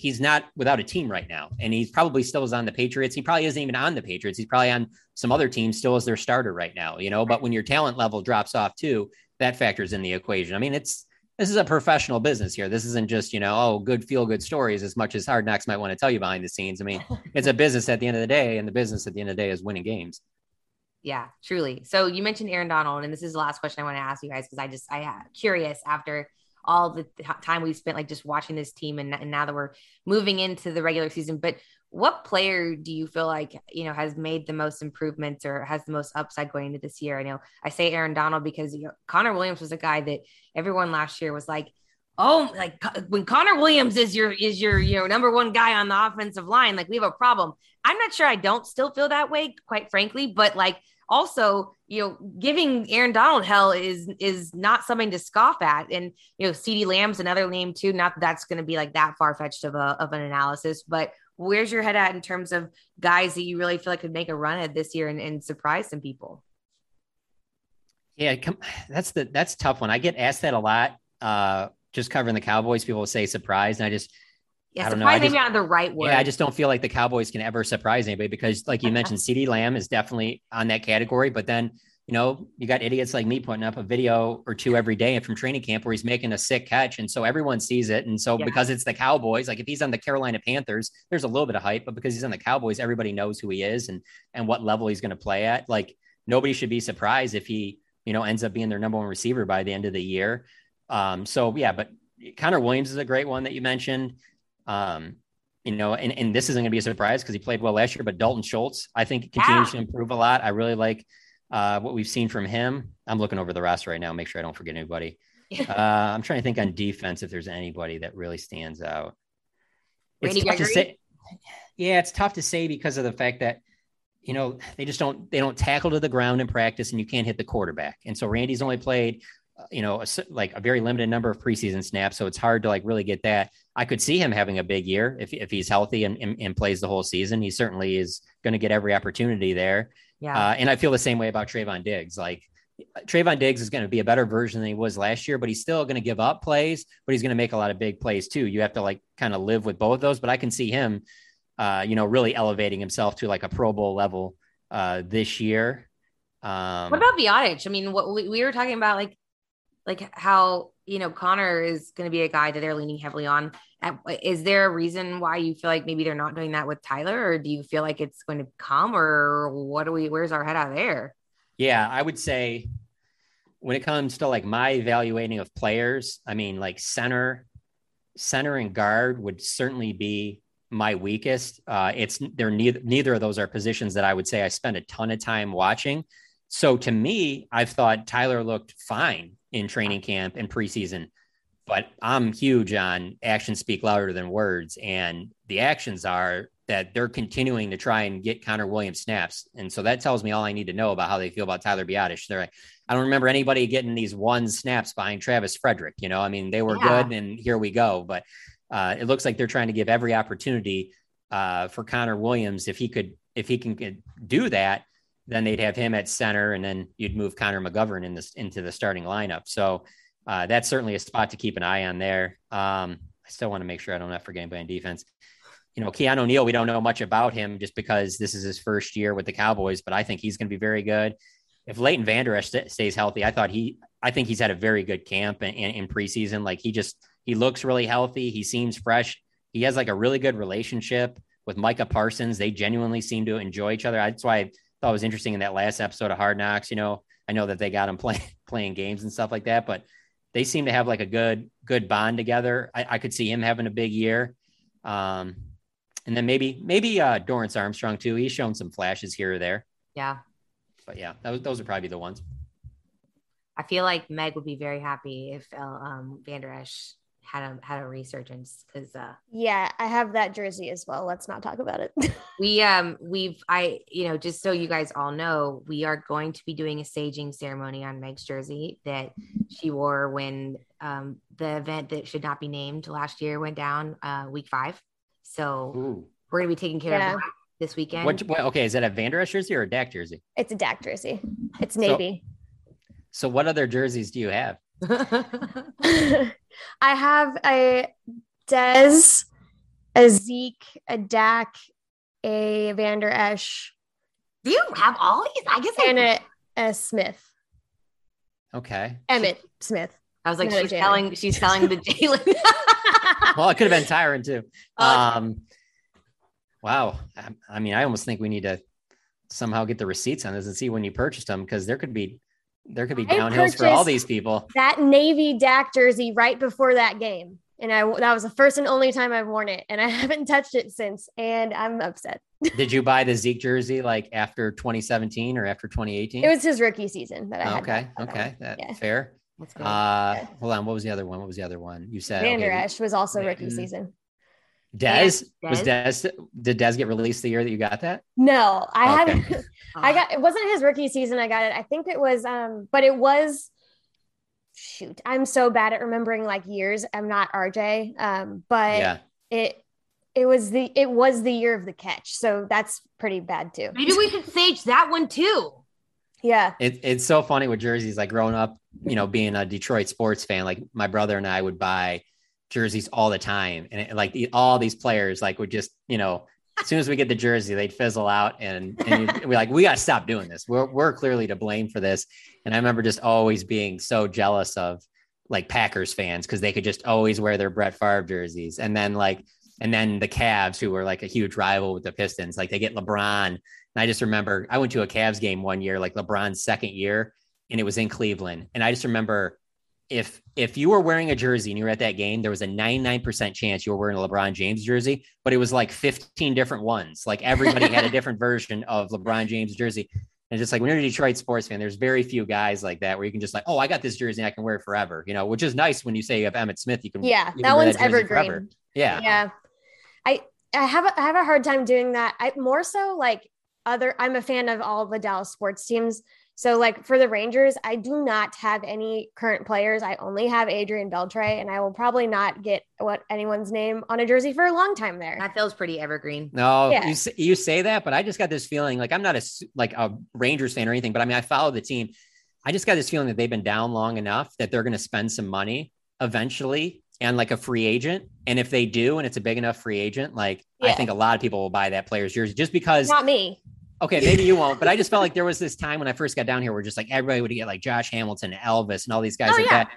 without a team right now. And he probably still is on the Patriots. He probably isn't even on the Patriots. He's probably on some other team still as their starter right now, you know, but when your talent level drops off too, that factors in the equation. I mean, this is a professional business here. This isn't just, you know, oh, good feel good stories as much as Hard Knocks might want to tell you behind the scenes. I mean, it's a business at the end of the day, and the business at the end of the day is winning games. Yeah, truly. So you mentioned Aaron Donald, and this is the last question I want to ask you guys, because I'm curious after all the time we've spent like just watching this team and now that we're moving into the regular season, but what player do you feel like, you know, has made the most improvements or has the most upside going into this year? I know I say Aaron Donald because, you know, Connor Williams was a guy that everyone last year was like, oh, like when Connor Williams is your, you know, number one guy on the offensive line, like we have a problem. I'm not sure I don't still feel that way, quite frankly, but like also, you know, giving Aaron Donald hell is not something to scoff at. And, you know, CeeDee Lamb's another name too. Not that that's going to be like that far-fetched of an analysis, but where's your head at in terms of guys that you really feel like could make a run at this year and surprise some people? Yeah. That's a tough one. I get asked that a lot. Just covering the Cowboys, people will say surprise. And I just, yeah, surprise maybe not the right word. Yeah, I just don't feel like the Cowboys can ever surprise anybody because, like you mentioned, CeeDee Lamb is definitely on that category. But then, you know, you got idiots like me putting up a video or two every day from training camp where he's making a sick catch. And so everyone sees it. And so because it's the Cowboys, like if he's on the Carolina Panthers, there's a little bit of hype, but because he's on the Cowboys, everybody knows who he is and what level he's going to play at. Like nobody should be surprised if he, you know, ends up being their number one receiver by the end of the year. So yeah, but Connor Williams is a great one that you mentioned. You know, and this isn't going to be a surprise because he played well last year, but Dalton Schultz, I think, continues to improve a lot. I really like what we've seen from him. I'm looking over the roster right now, make sure I don't forget anybody. I'm trying to think on defense if there's anybody that really stands out. It's tough to say because of the fact that, you know, they don't tackle to the ground in practice and you can't hit the quarterback. And so Randy's only played, you know, a very limited number of preseason snaps. So it's hard to like really get that. I could see him having a big year if he's healthy and plays the whole season. He certainly is going to get every opportunity there. Yeah. And I feel the same way about Trayvon Diggs. Like Trayvon Diggs is going to be a better version than he was last year, but he's still going to give up plays, but he's going to make a lot of big plays too. You have to like kind of live with both of those, but I can see him, you know, really elevating himself to like a Pro Bowl level this year. What about Biotic? I mean, what we were talking about, like how, you know, Connor is going to be a guy that they're leaning heavily on. Is there a reason why you feel like maybe they're not doing that with Tyler, or do you feel like it's going to come, or where's our head out there? Yeah, I would say when it comes to like my evaluating of players, I mean, like center and guard would certainly be my weakest. Neither of those are positions that I would say I spend a ton of time watching. So to me, I've thought Tyler looked fine in training camp and preseason, but I'm huge on actions speak louder than words. And the actions are that they're continuing to try and get Connor Williams snaps. And so that tells me all I need to know about how they feel about Tyler Biotic. They're like, I don't remember anybody getting these one snaps behind Travis Frederick. You know, I mean, they were good and here we go, but it looks like they're trying to give every opportunity for Connor Williams. If he can do that, then they'd have him at center, and then you'd move Connor McGovern into the starting lineup. So that's certainly a spot to keep an eye on there. I still want to make sure I don't forget anybody on defense. You know, Keanu Neal, we don't know much about him just because this is his first year with the Cowboys, but I think he's going to be very good. If Leighton Vander Esch stays healthy, I think he's had a very good camp in preseason. Like he looks really healthy. He seems fresh. He has like a really good relationship with Micah Parsons. They genuinely seem to enjoy each other. That's why I thought it was interesting in that last episode of Hard Knocks. You know, I know that they got him playing games and stuff like that, but they seem to have like a good bond together. I could see him having a big year. And then maybe Dorrance Armstrong too. He's shown some flashes here or there. Yeah. But yeah, those are probably the ones. I feel like Meg would be very happy if Vander Esch had a resurgence because I have that jersey as well. Let's not talk about it. Just so you guys all know, we are going to be doing a staging ceremony on Meg's jersey that she wore when the event that should not be named last year went down week 5. So we're gonna be taking care of that this weekend. Okay, is that a Vander Esch jersey or a Dak jersey? It's a Dak jersey. It's navy. So what other jerseys do you have? I have a Dez, a Zeke, a Dak, a Van Der Esch. Do you have all these? I guess and a Smith. Okay. Emmett Smith. I was like, no, she's selling the Jalen. Well, it could have been Tyron too. Wow. I mean, I almost think we need to somehow get the receipts on this and see when you purchased them, because there could be downhills for all these people. That Navy Dak jersey right before that game. And that was the first and only time I've worn it, and I haven't touched it since. And I'm upset. Did you buy the Zeke jersey like after 2017 or after 2018? It was his rookie season that I had. Okay. That's fair. That's good. Hold on. What was the other one? You said Van Der Esch was also rookie season. Did Dez get released the year that you got that? No, I haven't. It wasn't his rookie season. I got it. I think it was, but it was. Shoot, I'm so bad at remembering like years. I'm not RJ, but yeah. It was the year of the catch, so that's pretty bad too. Maybe we should sage that one too. Yeah, it's so funny with jerseys. Like growing up, you know, being a Detroit sports fan, like my brother and I would buy jerseys all the time, and all these players like would just, you know, as soon as we get the jersey, they'd fizzle out, and we're like, we got to stop doing this. We're clearly to blame for this. And I remember just always being so jealous of like Packers fans, because they could just always wear their Brett Favre jerseys. And then the Cavs, who were like a huge rival with the Pistons, like they get LeBron. And I just remember I went to a Cavs game one year, like LeBron's second year, and it was in Cleveland. And I just remember if you were wearing a jersey and you were at that game, there was a 99% chance you were wearing a LeBron James jersey, but it was like 15 different ones. Like everybody had a different version of LeBron James jersey. And just like when you're a Detroit sports fan, there's very few guys like that where you can just like, oh, I got this jersey and I can wear it forever, you know, which is nice when you say you have Emmett Smith, you can. Yeah. You can that one's that evergreen. Forever. Yeah. Yeah. I have a hard time doing that. I'm a fan of all the Dallas sports teams. So like for the Rangers, I do not have any current players. I only have Adrian Beltre, and I will probably not get anyone's name on a jersey for a long time there. That feels pretty evergreen. No, yeah. You say that, but I just got this feeling like I'm not a Rangers fan or anything, but I mean, I follow the team. I just got this feeling that they've been down long enough that they're going to spend some money eventually and like a free agent. And if they do, and it's a big enough free agent, like yeah. I think a lot of people will buy that player's jersey just because. Not me. Okay, maybe you won't, but I just felt like there was this time when I first got down here where just like everybody would get like Josh Hamilton, Elvis, and all these guys that.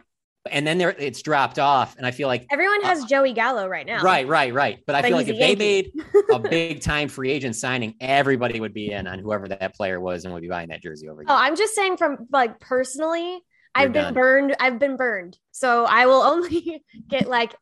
And then it's dropped off, and I feel like everyone has Joey Gallo right now. Right. But I feel like if they made a big time free agent signing, everybody would be in on whoever that player was and would be buying that jersey over. Oh, I'm just saying from like personally, I've been burned. So I will only get like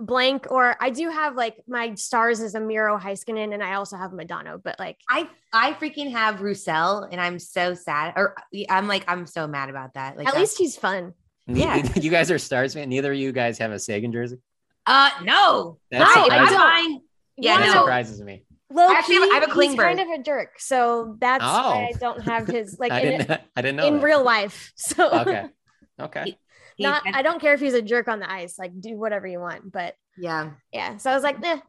blank, or I do have like my stars as a Miro Heiskanen, and I also have Madonna, but like I freaking have Roussel, and I'm so sad, or I'm so mad about that. Like at least he's fun. Yeah. You guys are stars, man. Neither of you guys have a Sagan jersey. No. I'm fine. Yeah, that surprises me. Well, I have a Klingberg. Kind of a jerk, so that's why I don't have his like. I didn't know that. Real life. So okay. I don't care if he's a jerk on the ice, like do whatever you want, but yeah. So I was like, eh.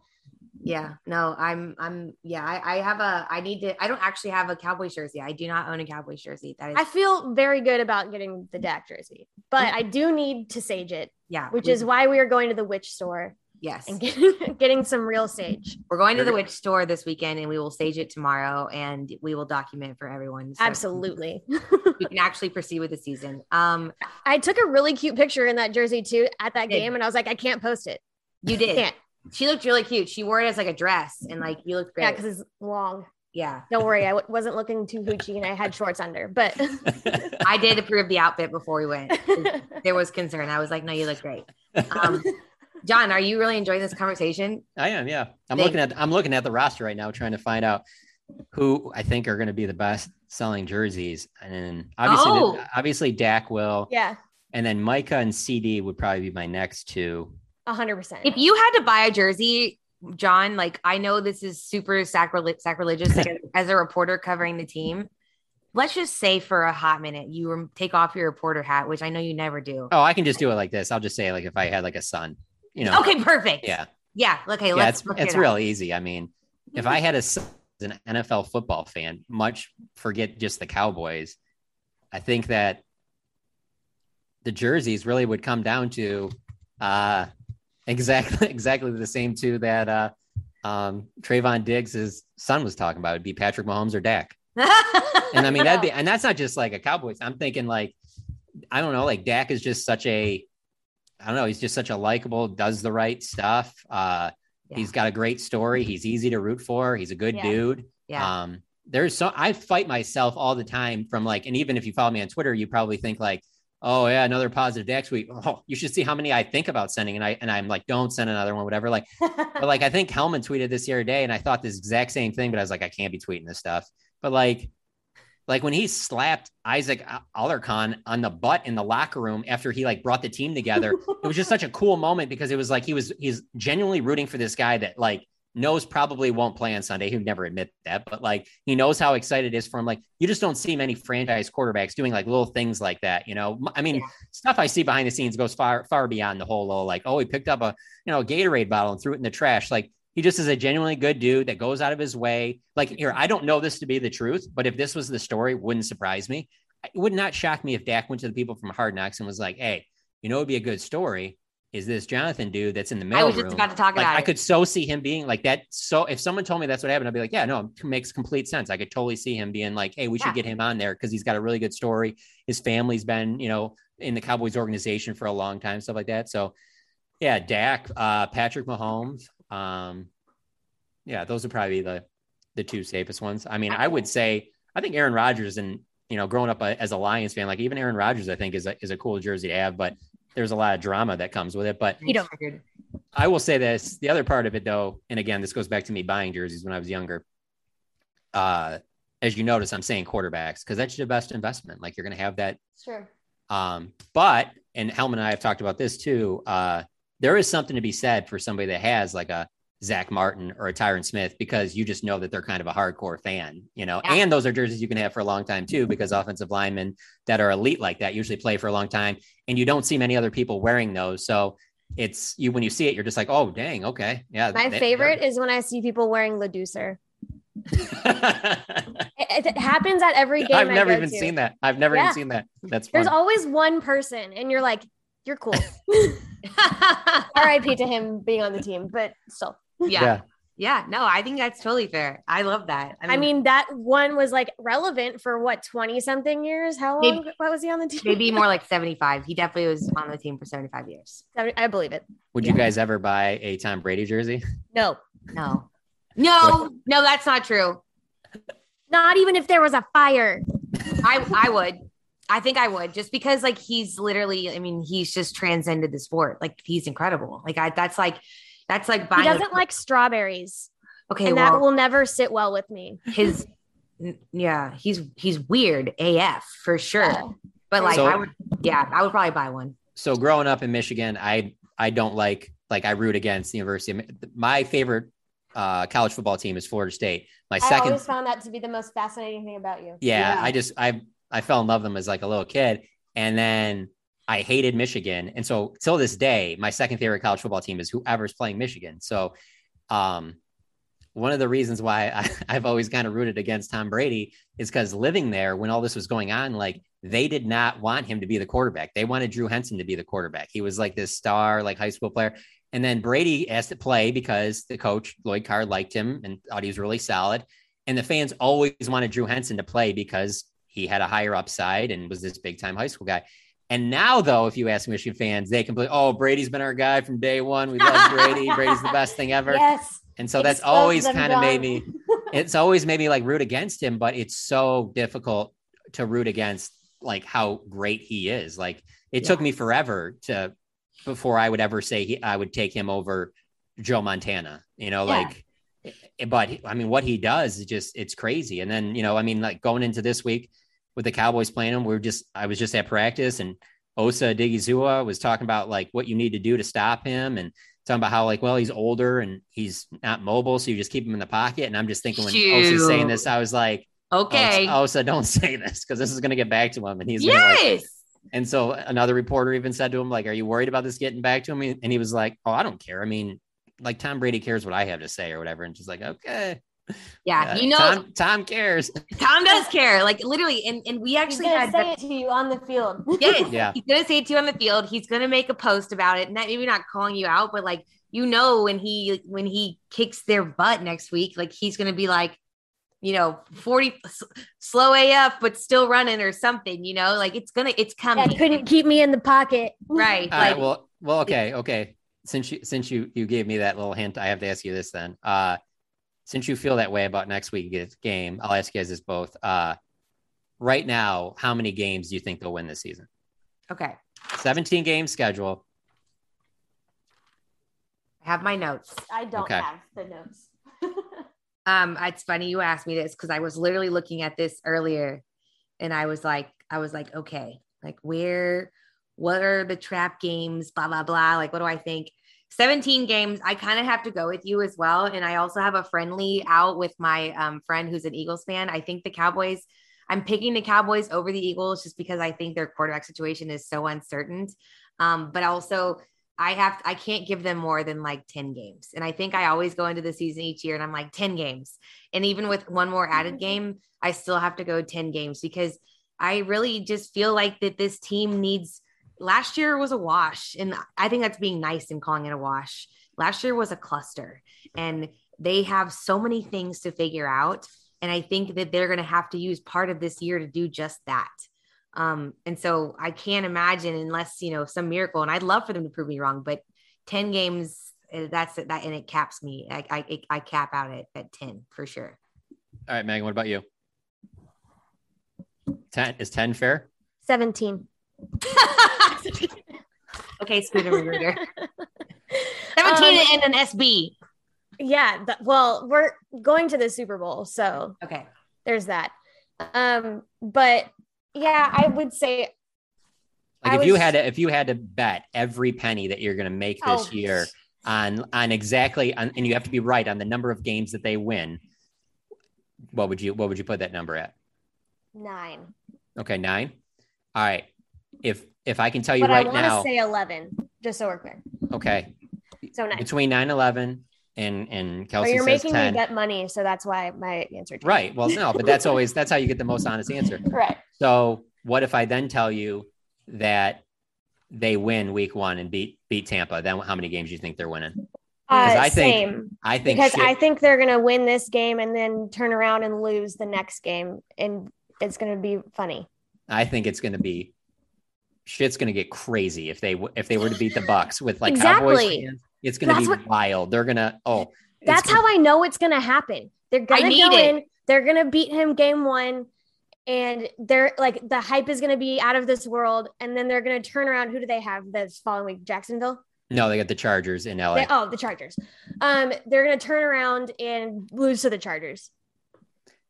Yeah, no, I don't actually have a Cowboys jersey. I do not own a Cowboys jersey. I feel very good about getting the Dak jersey, but I do need to sage it. Yeah. Which is why we are going to the witch store. Yes. And getting some real sage. We're going to the witch store this weekend, and we will sage it tomorrow, and we will document for everyone. So absolutely. We can actually proceed with the season. I took a really cute picture in that jersey too at that game. And I was like, I can't post it. You did. Can't. She looked really cute. She wore it as like a dress, and like, you looked great. Yeah. 'Cause it's long. Yeah. Don't worry. I wasn't looking too hoochie, and I had shorts under, but I did approve the outfit before we went. There was concern. I was like, no, you look great. John, are you really enjoying this conversation? I am. Yeah. I'm looking at the roster right now, trying to find out who I think are going to be the best selling jerseys. And then obviously Dak will. Yeah. And then Micah and CD would probably be my next two. 100%. If you had to buy a jersey, John, like I know this is super sacrilegious as a reporter covering the team. Let's just say for a hot minute, you take off your reporter hat, which I know you never do. Oh, I can just do it like this. I'll just say like, if I had like a son. You know, okay, perfect. Yeah. Okay, let's. It's real easy. I mean, if I had an NFL football fan, much forget just the Cowboys, I think that the jerseys really would come down to Exactly the same two that Trayvon Diggs, his son, was talking about. It'd be Patrick Mahomes or Dak. And I mean, that'd be, and that's not just like a Cowboys. I'm thinking like, I don't know, like Dak is just such a, I don't know, he's just such a likable, does the right stuff. Yeah. He's got a great story. He's easy to root for. He's a good dude. Yeah. There's so, I fight myself all the time from like, and even if you follow me on Twitter, you probably think like, oh yeah, another positive Dak tweet. Oh, you should see how many I think about sending. And I'm like, don't send another one, whatever. Like, but like, I think Hellman tweeted this the other day and I thought this exact same thing, but I was like, I can't be tweeting this stuff. But like when he slapped Isaac Alarcon on the butt in the locker room after he like brought the team together, it was just such a cool moment because it was like, he's genuinely rooting for this guy that like knows probably won't play on Sunday. He'd never admit that, but like, he knows how excited it is for him. Like, you just don't see many franchise quarterbacks doing like little things like that. You know, I mean, stuff I see behind the scenes goes far, far beyond the whole little, like, oh, he picked up a, you know, a Gatorade bottle and threw it in the trash. Like, he just is a genuinely good dude that goes out of his way. Like, here, I don't know this to be the truth, but if this was the story, it wouldn't surprise me. It would not shock me if Dak went to the people from Hard Knocks and was like, hey, you know, it'd be a good story is this Jonathan dude that's in the mail room. I was just about to talk like, about it. I could so see him being like that. So if someone told me that's what happened, I'd be like, yeah, no, it makes complete sense. I could totally see him being like, hey, we should get him on there because he's got a really good story. His family's been, you know, in the Cowboys organization for a long time, stuff like that. So yeah, Dak, Patrick Mahomes, yeah, those are probably the two safest ones. I mean, I would say, I think Aaron Rodgers and, you know, growing up as a Lions fan, like even Aaron Rodgers, I think is a cool jersey to have, but there's a lot of drama that comes with it, but I will say this, the other part of it though. And again, this goes back to me buying jerseys when I was younger. As you notice, I'm saying quarterbacks, cause that's your best investment. Like you're going to have that. Sure. But, and Helm and I have talked about this too. There is something to be said for somebody that has like a Zach Martin or a Tyron Smith, because you just know that they're kind of a hardcore fan, you know, and those are jerseys you can have for a long time too, because offensive linemen that are elite like that usually play for a long time and you don't see many other people wearing those. So it's you, when you see it, you're just like, oh dang. Okay. Yeah. My favorite is when I see people wearing LaDucer. It happens at every game. I've never even seen that. I've never even seen that. That's fun. There's always one person and you're like, you're cool. R.I.P. to him being on the team, but still. Yeah. No, I think that's totally fair. I love that. I mean, that one was like relevant for what, 20 something years? How long? What was he on the team? Maybe more like 75. He definitely was on the team for 75 years. I believe it. Would you guys ever buy a Tom Brady jersey? No, that's not true. Not even if there was a fire. I would. I think I would, just because like he's literally, I mean, he's just transcended the sport. Like he's incredible. Like that's like buying. He doesn't like strawberries. Okay. And well, that will never sit well with me. He's weird AF for sure. Oh. But like, so, I would probably buy one. So growing up in Michigan, I don't like I root against the University of my favorite college football team is Florida State. I always found that to be the most fascinating thing about you. Yeah. I fell in love with them as like a little kid. And then I hated Michigan. And so till this day, my second favorite college football team is whoever's playing Michigan. So one of the reasons why I've always kind of rooted against Tom Brady is because living there when all this was going on, like they did not want him to be the quarterback. They wanted Drew Henson to be the quarterback. He was like this star, like high school player. And then Brady asked to play because the coach Lloyd Carr liked him and thought he was really solid. And the fans always wanted Drew Henson to play because he had a higher upside and was this big time high school guy. And now though, if you ask Michigan fans, they completely, oh, Brady's been our guy from day one. We love Brady. Brady's the best thing ever. Yes. And so that's always kind of made me, it's always made me like root against him, but it's so difficult to root against like how great he is. Like it took me forever before I would ever say I would take him over Joe Montana, you know, like, but I mean, what he does is just, it's crazy. And then, you know, I mean, like going into this week, with the Cowboys playing them, I was just at practice and Osa Odighizuwa was talking about like what you need to do to stop him and talking about how like, well, he's older and he's not mobile. So you just keep him in the pocket. And I'm just thinking when Osa's saying this, I was like, okay, Osa, don't say this because this is going to get back to him. And he's like, and so another reporter even said to him, like, are you worried about this getting back to him? And he was like, oh, I don't care. I mean, like Tom Brady cares what I have to say or whatever. And just like, okay. Yeah, you know, Tom cares. Tom does care, like literally, and we actually had say it to you on the field. Yes, yeah, he's gonna say it to you on the field. He's gonna make a post about it, and maybe not calling you out, but like, you know, when he kicks their butt next week, like he's gonna be like, you know, 40 slow AF, but still running or something. You know, like it's coming. Yeah, couldn't keep me in the pocket, right? All right, well, okay. Since you gave me that little hint, I have to ask you this then. Since you feel that way about next week's game, I'll ask you guys this both. Right now, how many games do you think they'll win this season? Okay. 17 game schedule. I have my notes. I don't have the notes. It's funny you asked me this because I was literally looking at this earlier, and I was like, okay, like what are the trap games? Blah blah blah. Like, what do I think? 17 games. I kind of have to go with you as well. And I also have a friendly out with my friend who's an Eagles fan. I think the Cowboys, I'm picking the Cowboys over the Eagles just because I think their quarterback situation is so uncertain. But also I can't give them more than like 10 games. And I think I always go into the season each year and I'm like 10 games. And even with one more added game, I still have to go 10 games because I really just feel like that this team needs. Last year was a wash, and I think that's being nice and calling it a wash. Last year was a cluster, and they have so many things to figure out, and I think that they're going to have to use part of this year to do just that. And so I can't imagine unless, you know, some miracle, and I'd love for them to prove me wrong, but 10 games, that's it, and it caps me. I cap out at 10 for sure. All right, Megan, what about you? 10 is 10 fair? 17. Okay, Scooter Reader. 17 and an SB. Yeah, well, we're going to the Super Bowl, so okay, there's that. But yeah, I would say like if you had to bet every penny that you're going to make this year on exactly on, and you have to be right on the number of games that they win, what would you put that number at? 9. Okay, 9. All right. If I can tell you but right now, I want to say 11, just so we're clear. Okay. So 9. Between 9 and 11 and Kelsey says 10. You're making 10. Me bet money, so that's why my answer. 10. Right. Well, no, but that's how you get the most honest answer. Right. So what if I then tell you that they win week one and beat Tampa? Then how many games do you think they're winning? I think they're going to win this game and then turn around and lose the next game. And it's going to be funny. I think it's going to be shit's going to get crazy if they were to beat the Bucks with like Cowboys fans, it's going to be wild. They're going to how I know it's going to happen. They're going to go in. They're going to beat him game one, and they're like the hype is going to be out of this world. And then they're going to turn around. Who do they have this following week? Jacksonville? No, they got the Chargers in LA. The Chargers. They're going to turn around and lose to the Chargers.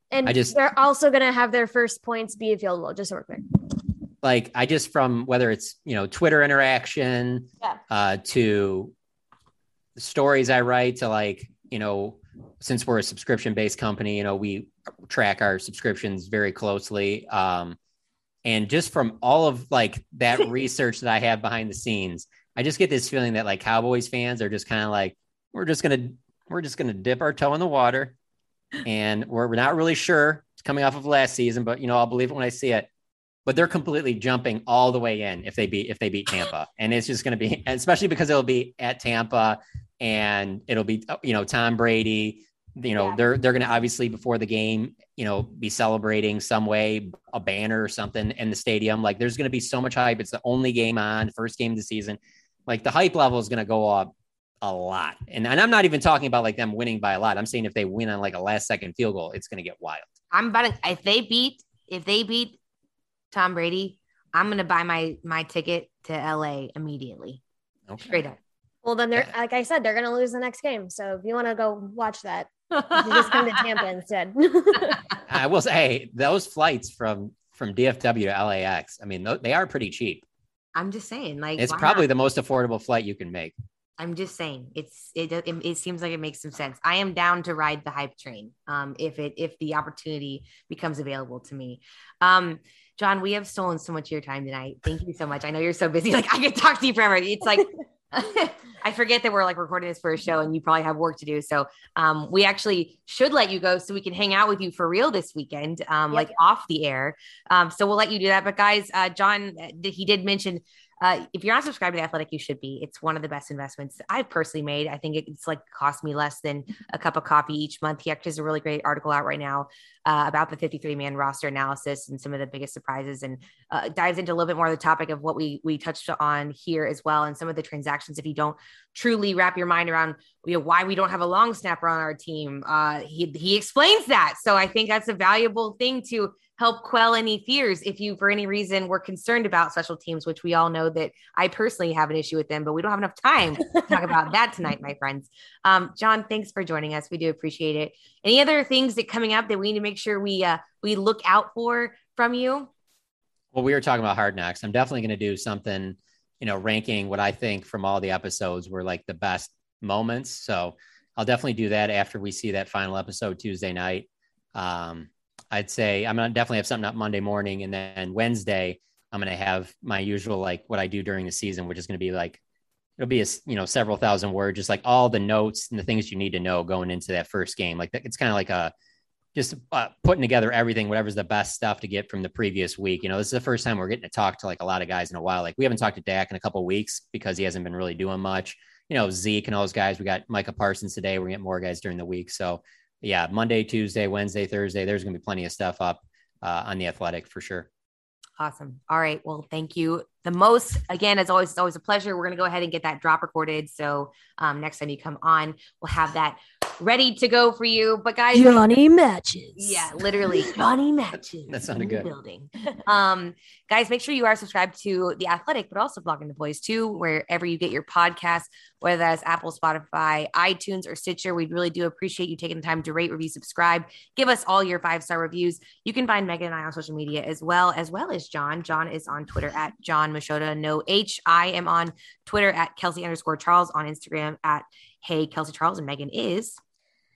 And they're also going to have their first points be a field goal, just so we're clear. Like, I just from whether it's, you know, Twitter interaction to the stories I write to like, you know, since we're a subscription-based company, you know, we track our subscriptions very closely. And just from all of like that research that I have behind the scenes, I just get this feeling that like Cowboys fans are just kind of like, we're just going to dip our toe in the water. And we're not really sure. It's coming off of last season, but you know, I'll believe it when I see it. But they're completely jumping all the way in if they beat Tampa, and it's just going to be, especially because it'll be at Tampa, and it'll be, you know, Tom Brady. You know, they're going to obviously before the game, you know, be celebrating some way, a banner or something in the stadium. Like there's going to be so much hype. It's the only game on, first game of the season. Like the hype level is going to go up a lot. And I'm not even talking about like them winning by a lot. I'm saying if they win on like a last second field goal, it's going to get wild. I'm about to, if they beat Tom Brady, I'm going to buy my ticket to LA immediately. Okay. Straight up. Well, then they're, like I said, they're going to lose the next game. So if you want to go watch that, you just come to Tampa instead. I will say, hey, those flights from DFW to LAX, I mean, they are pretty cheap. I'm just saying, like, it's probably the most affordable flight you can make. I'm just saying it seems like it makes some sense. I am down to ride the hype train. If the opportunity becomes available to me. John, we have stolen so much of your time tonight. Thank you so much. I know you're so busy. Like I could talk to you forever. It's like, I forget that we're like recording this for a show and you probably have work to do. So we actually should let you go so we can hang out with you for real this weekend, like off the air. So we'll let you do that. But guys, John, he did mention if you're not subscribed to The Athletic, you should be. It's one of the best investments I've personally made. I think it's like cost me less than a cup of coffee each month. He actually has a really great article out right now about the 53-man roster analysis and some of the biggest surprises, and dives into a little bit more of the topic of what we touched on here as well, and some of the transactions. If you don't truly wrap your mind around, you know, why we don't have a long snapper on our team, he explains that. So I think that's a valuable thing to help quell any fears if you, for any reason, were concerned about special teams, which we all know that I personally have an issue with them, but we don't have enough time to talk about that tonight, my friends. John, thanks for joining us. We do appreciate it. Any other things that coming up that we need to make sure we look out for from you? Well, we were talking about Hard Knocks. I'm definitely going to do something, ranking what I think from all the episodes were like the best moments. So I'll definitely do that after we see that final episode Tuesday night. I'd say I'm going to definitely have something up Monday morning, and then Wednesday I'm going to have my usual, like what I do during the season, which is going to be like, it'll be several thousand words, just like all the notes and the things you need to know going into that first game. Like it's kind of like putting together everything, whatever's the best stuff to get from the previous week. This is the first time we're getting to talk to like a lot of guys in a while. Like we haven't talked to Dak in a couple of weeks because he hasn't been really doing much, Zeke and all those guys. We got Micah Parsons today. We're getting more guys during the week. So yeah, Monday, Tuesday, Wednesday, Thursday, there's going to be plenty of stuff up on The Athletic for sure. Awesome. All right. Well, thank you the most. Again, as always, it's always a pleasure. We're going to go ahead and get that drop recorded. So next time you come on, we'll have that ready to go for you. But guys, Johnny Matches. Yeah, literally. Johnny Matches. That sounded good. Building. Guys, make sure you are subscribed to The Athletic, but also Blogging the Boys too, wherever you get your podcasts, whether that's Apple, Spotify, iTunes, or Stitcher. We really do appreciate you taking the time to rate, review, subscribe. Give us all your 5-star reviews. You can find Megan and I on social media as well as John. John is on Twitter at Jon Machota, no H. I am on Twitter at Kelsey_Charles, on Instagram at Hey Kelsey Charles, and Megan is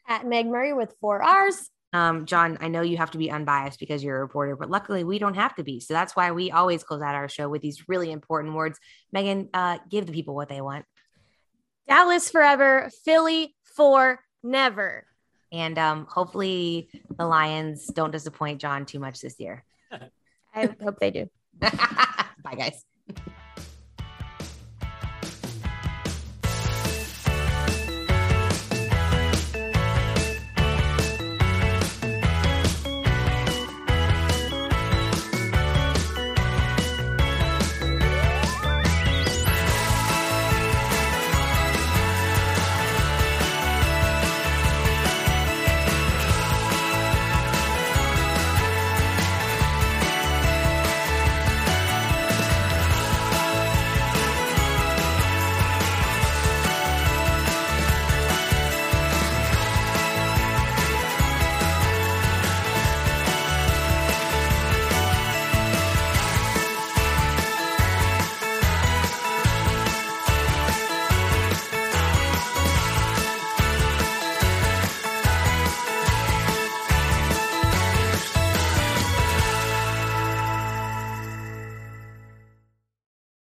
at Meg Murray with 4 R's. John, I know you have to be unbiased because you're a reporter, but luckily we don't have to be. So that's why we always close out our show with these really important words. Megan, give the people what they want. Dallas forever, Philly for never. And hopefully the Lions don't disappoint John too much this year. I hope they do. Bye, guys.